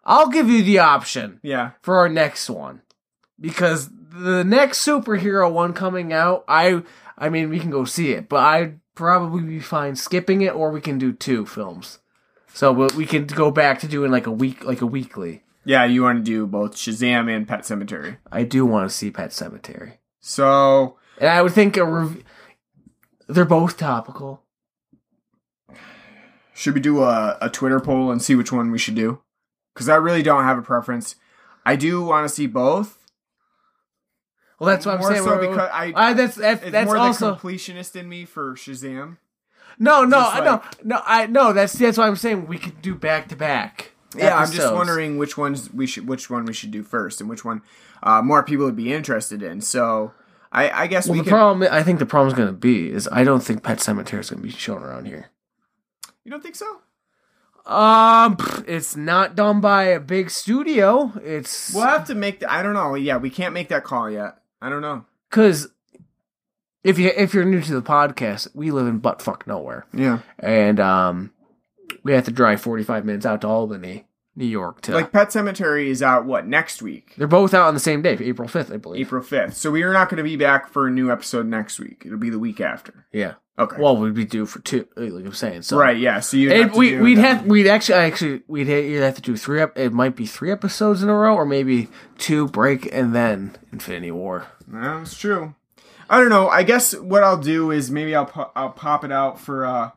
I'll give you the option for our next one. Because the next superhero one coming out, I mean, we can go see it, but I'd probably be fine skipping it, or we can do two films. So we can go back to doing like a weekly. Yeah, you want to do both Shazam and Pet Sematary. I do want to see Pet Sematary. So... And I would think they're both topical. Should we do a Twitter poll and see which one we should do? Because I really don't have a preference. I do want to see both. Well, that's what I'm saying. So because that's more also the completionist in me for Shazam. No. That's what I'm saying. We could do back to back. Yeah, episodes. I'm just wondering which one we should do first, and which one more people would be interested in. So I guess the problem is going to be is I don't think Pet Sematary is going to be shown around here. You don't think so? It's not done by a big studio. We'll have to make I don't know. Yeah, we can't make that call yet. I don't know. Because if you're new to the podcast, we live in buttfuck nowhere. Yeah. And we have to drive 45 minutes out to Albany, New York to... Like, Pet Sematary is out, what, next week? They're both out on the same day, April 5th, I believe. April 5th. So we are not going to be back for a new episode next week. It'll be the week after. Yeah. Okay. Well, we'd be due for two, like I'm saying. So. Right, yeah. So you'd have to you'd have to do three, it might be three episodes in a row, or maybe two, break, and then Infinity War. That's true. I don't know. I guess what I'll do is maybe I'll pop it out for,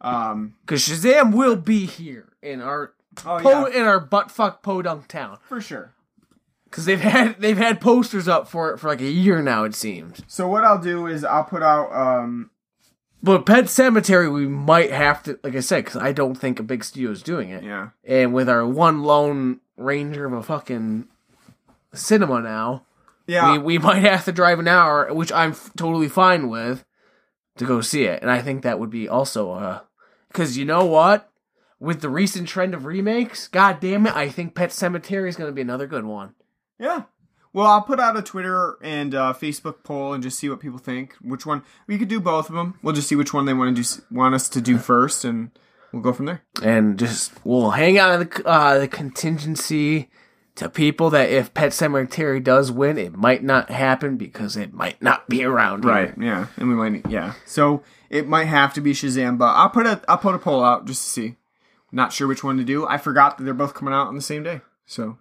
because Shazam will be here in our... in our buttfuck podunk town. For sure. Because they've had posters up for it for like a year now, it seems. So what I'll do is I'll put out... But Pet Sematary, we might have to... Like I said, because I don't think a big studio is doing it. Yeah. And with our one lone ranger of a fucking cinema now, yeah, we might have to drive an hour, which I'm totally fine with, to go see it. And I think that would be also... Because you know what? With the recent trend of remakes, god damn it, I think Pet Sematary is going to be another good one. Yeah. Well, I'll put out a Twitter and Facebook poll and just see what people think. Which one? We could do both of them. We'll just see which one they want us to do first, and we'll go from there. And just we'll hang out on the contingency to people that if Pet Sematary does win, it might not happen because it might not be around. Right. Here. Yeah. And we might. Yeah. So it might have to be Shazam, but I'll put a poll out just to see. Not sure which one to do. I forgot that they're both coming out on the same day. So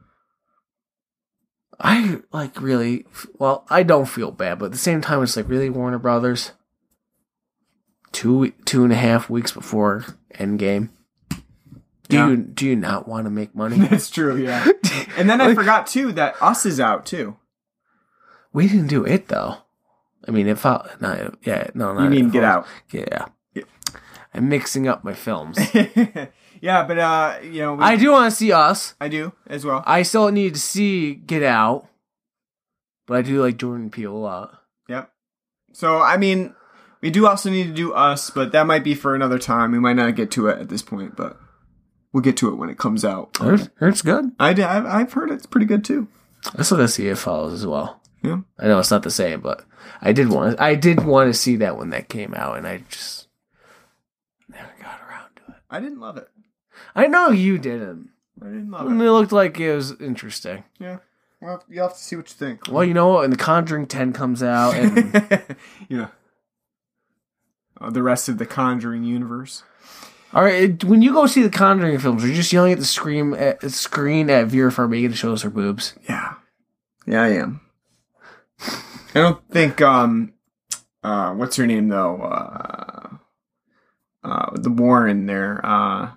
I like really, well, I don't feel bad, but at the same time, it's like really Warner Brothers. Two and a half weeks before Endgame. Do you not want to make money? That's true. Yeah. And then I forgot too that Us is out too. We didn't do it though. I mean, it felt not. Yeah. No. Not you mean Get Out? Yeah. I'm mixing up my films. Yeah, but, you know... I do want to see Us. I do, as well. I still need to see Get Out, but I do like Jordan Peele a lot. Yep. So, I mean, we do also need to do Us, but that might be for another time. We might not get to it at this point, but we'll get to it when it comes out. It's good. I've heard it's pretty good, too. I still got to see It Follows as well. Yeah. I know it's not the same, but I did want to see that when that came out, and I just never got around to it. I didn't love it. I know you didn't. I didn't love it. It looked like it was interesting. Yeah. Well, you'll have to see what you think. Well, you know what? And The Conjuring 10 comes out. And yeah. The rest of the Conjuring universe. All right. When you go see the Conjuring films, are you just yelling at the screen at Vera Farmiga to show us her boobs? Yeah. Yeah, I am. I don't think... what's her name, though? The Warren there...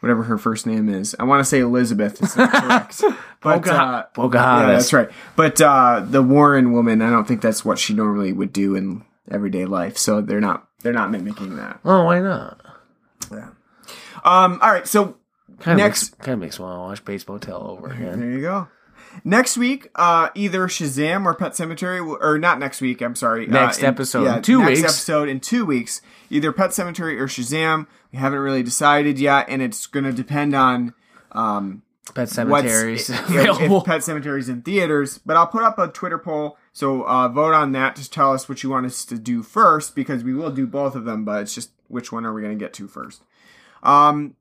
whatever her first name is. I want to say Elizabeth. It's not correct. But, Pocahontas. Yeah, that's right. But the Warren woman, I don't think that's what she normally would do in everyday life. So they're not mimicking that. Oh, why not? Yeah. All right. So kind of makes me want to watch Bates Motel over again. There you go. Next week, either Shazam or Pet Sematary, or not next week, I'm sorry. In 2 weeks, either Pet Sematary or Shazam. We haven't really decided yet, and it's going to depend on Pet Sematary's if Pet Sematary's in theaters. But I'll put up a Twitter poll, so vote on that. Just tell us what you want us to do first, because we will do both of them, but it's just which one are we going to get to first.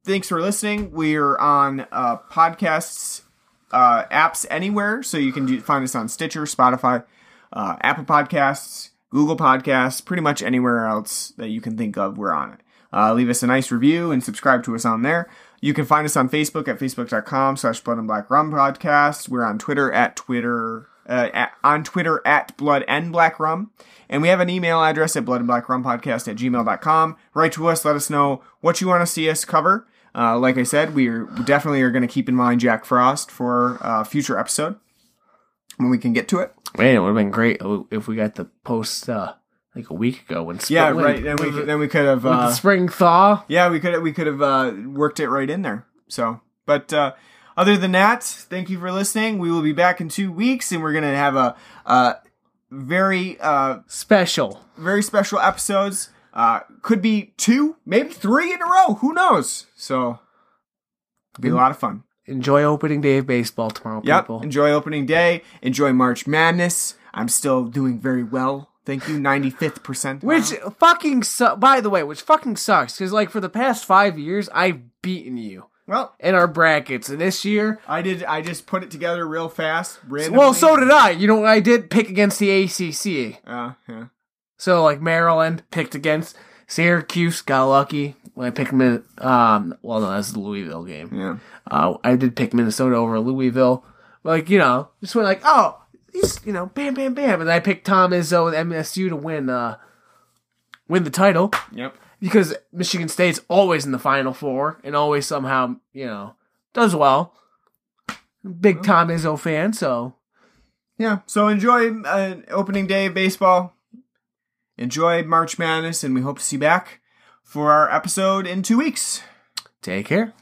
Thanks for listening. We're on podcasts. Apps anywhere, so you can find us on Stitcher, Spotify, Apple Podcasts, Google Podcasts, pretty much anywhere else that you can think of, we're on it. Leave us a nice review and subscribe to us on there. You can find us on Facebook at facebook.com/Blood and Black Rum Podcast. We're on Twitter at Blood and Black Rum, and we have an email address at bloodandblackrumpodcast@gmail.com. Write to us, let us know what you want to see us cover. Like I said, we definitely are going to keep in mind Jack Frost for a future episode when we can get to it. Man, it would have been great if we got the post like a week ago. Right. Then we could have with the spring thaw. Yeah, we could have worked it right in there. So, but other than that, thank you for listening. We will be back in 2 weeks, and we're going to have a very special episodes. Could be 2, maybe 3 in a row. Who knows? So, it'll be a lot of fun. Enjoy opening day of baseball tomorrow, people. Enjoy opening day. Enjoy March Madness. I'm still doing very well. Thank you, 95th percentile. Which fucking sucks, because like for the past 5 years, I've beaten you. Well, in our brackets, and this year I just put it together real fast. Randomly. Well, so did I. You know, I did pick against the ACC. Yeah. So like Maryland picked against Syracuse, got lucky when I picked well, no, that's the Louisville game. Yeah. I did pick Minnesota over Louisville. But, like, you know, just went like, oh, you know, bam, bam, bam, and I picked Tom Izzo and MSU to win the title. Yep. Because Michigan State's always in the Final Four and always somehow, you know, does well. Big Tom Izzo fan, so. Yeah, so enjoy opening day of baseball. Enjoy March Madness, and we hope to see you back for our episode in 2 weeks. Take care.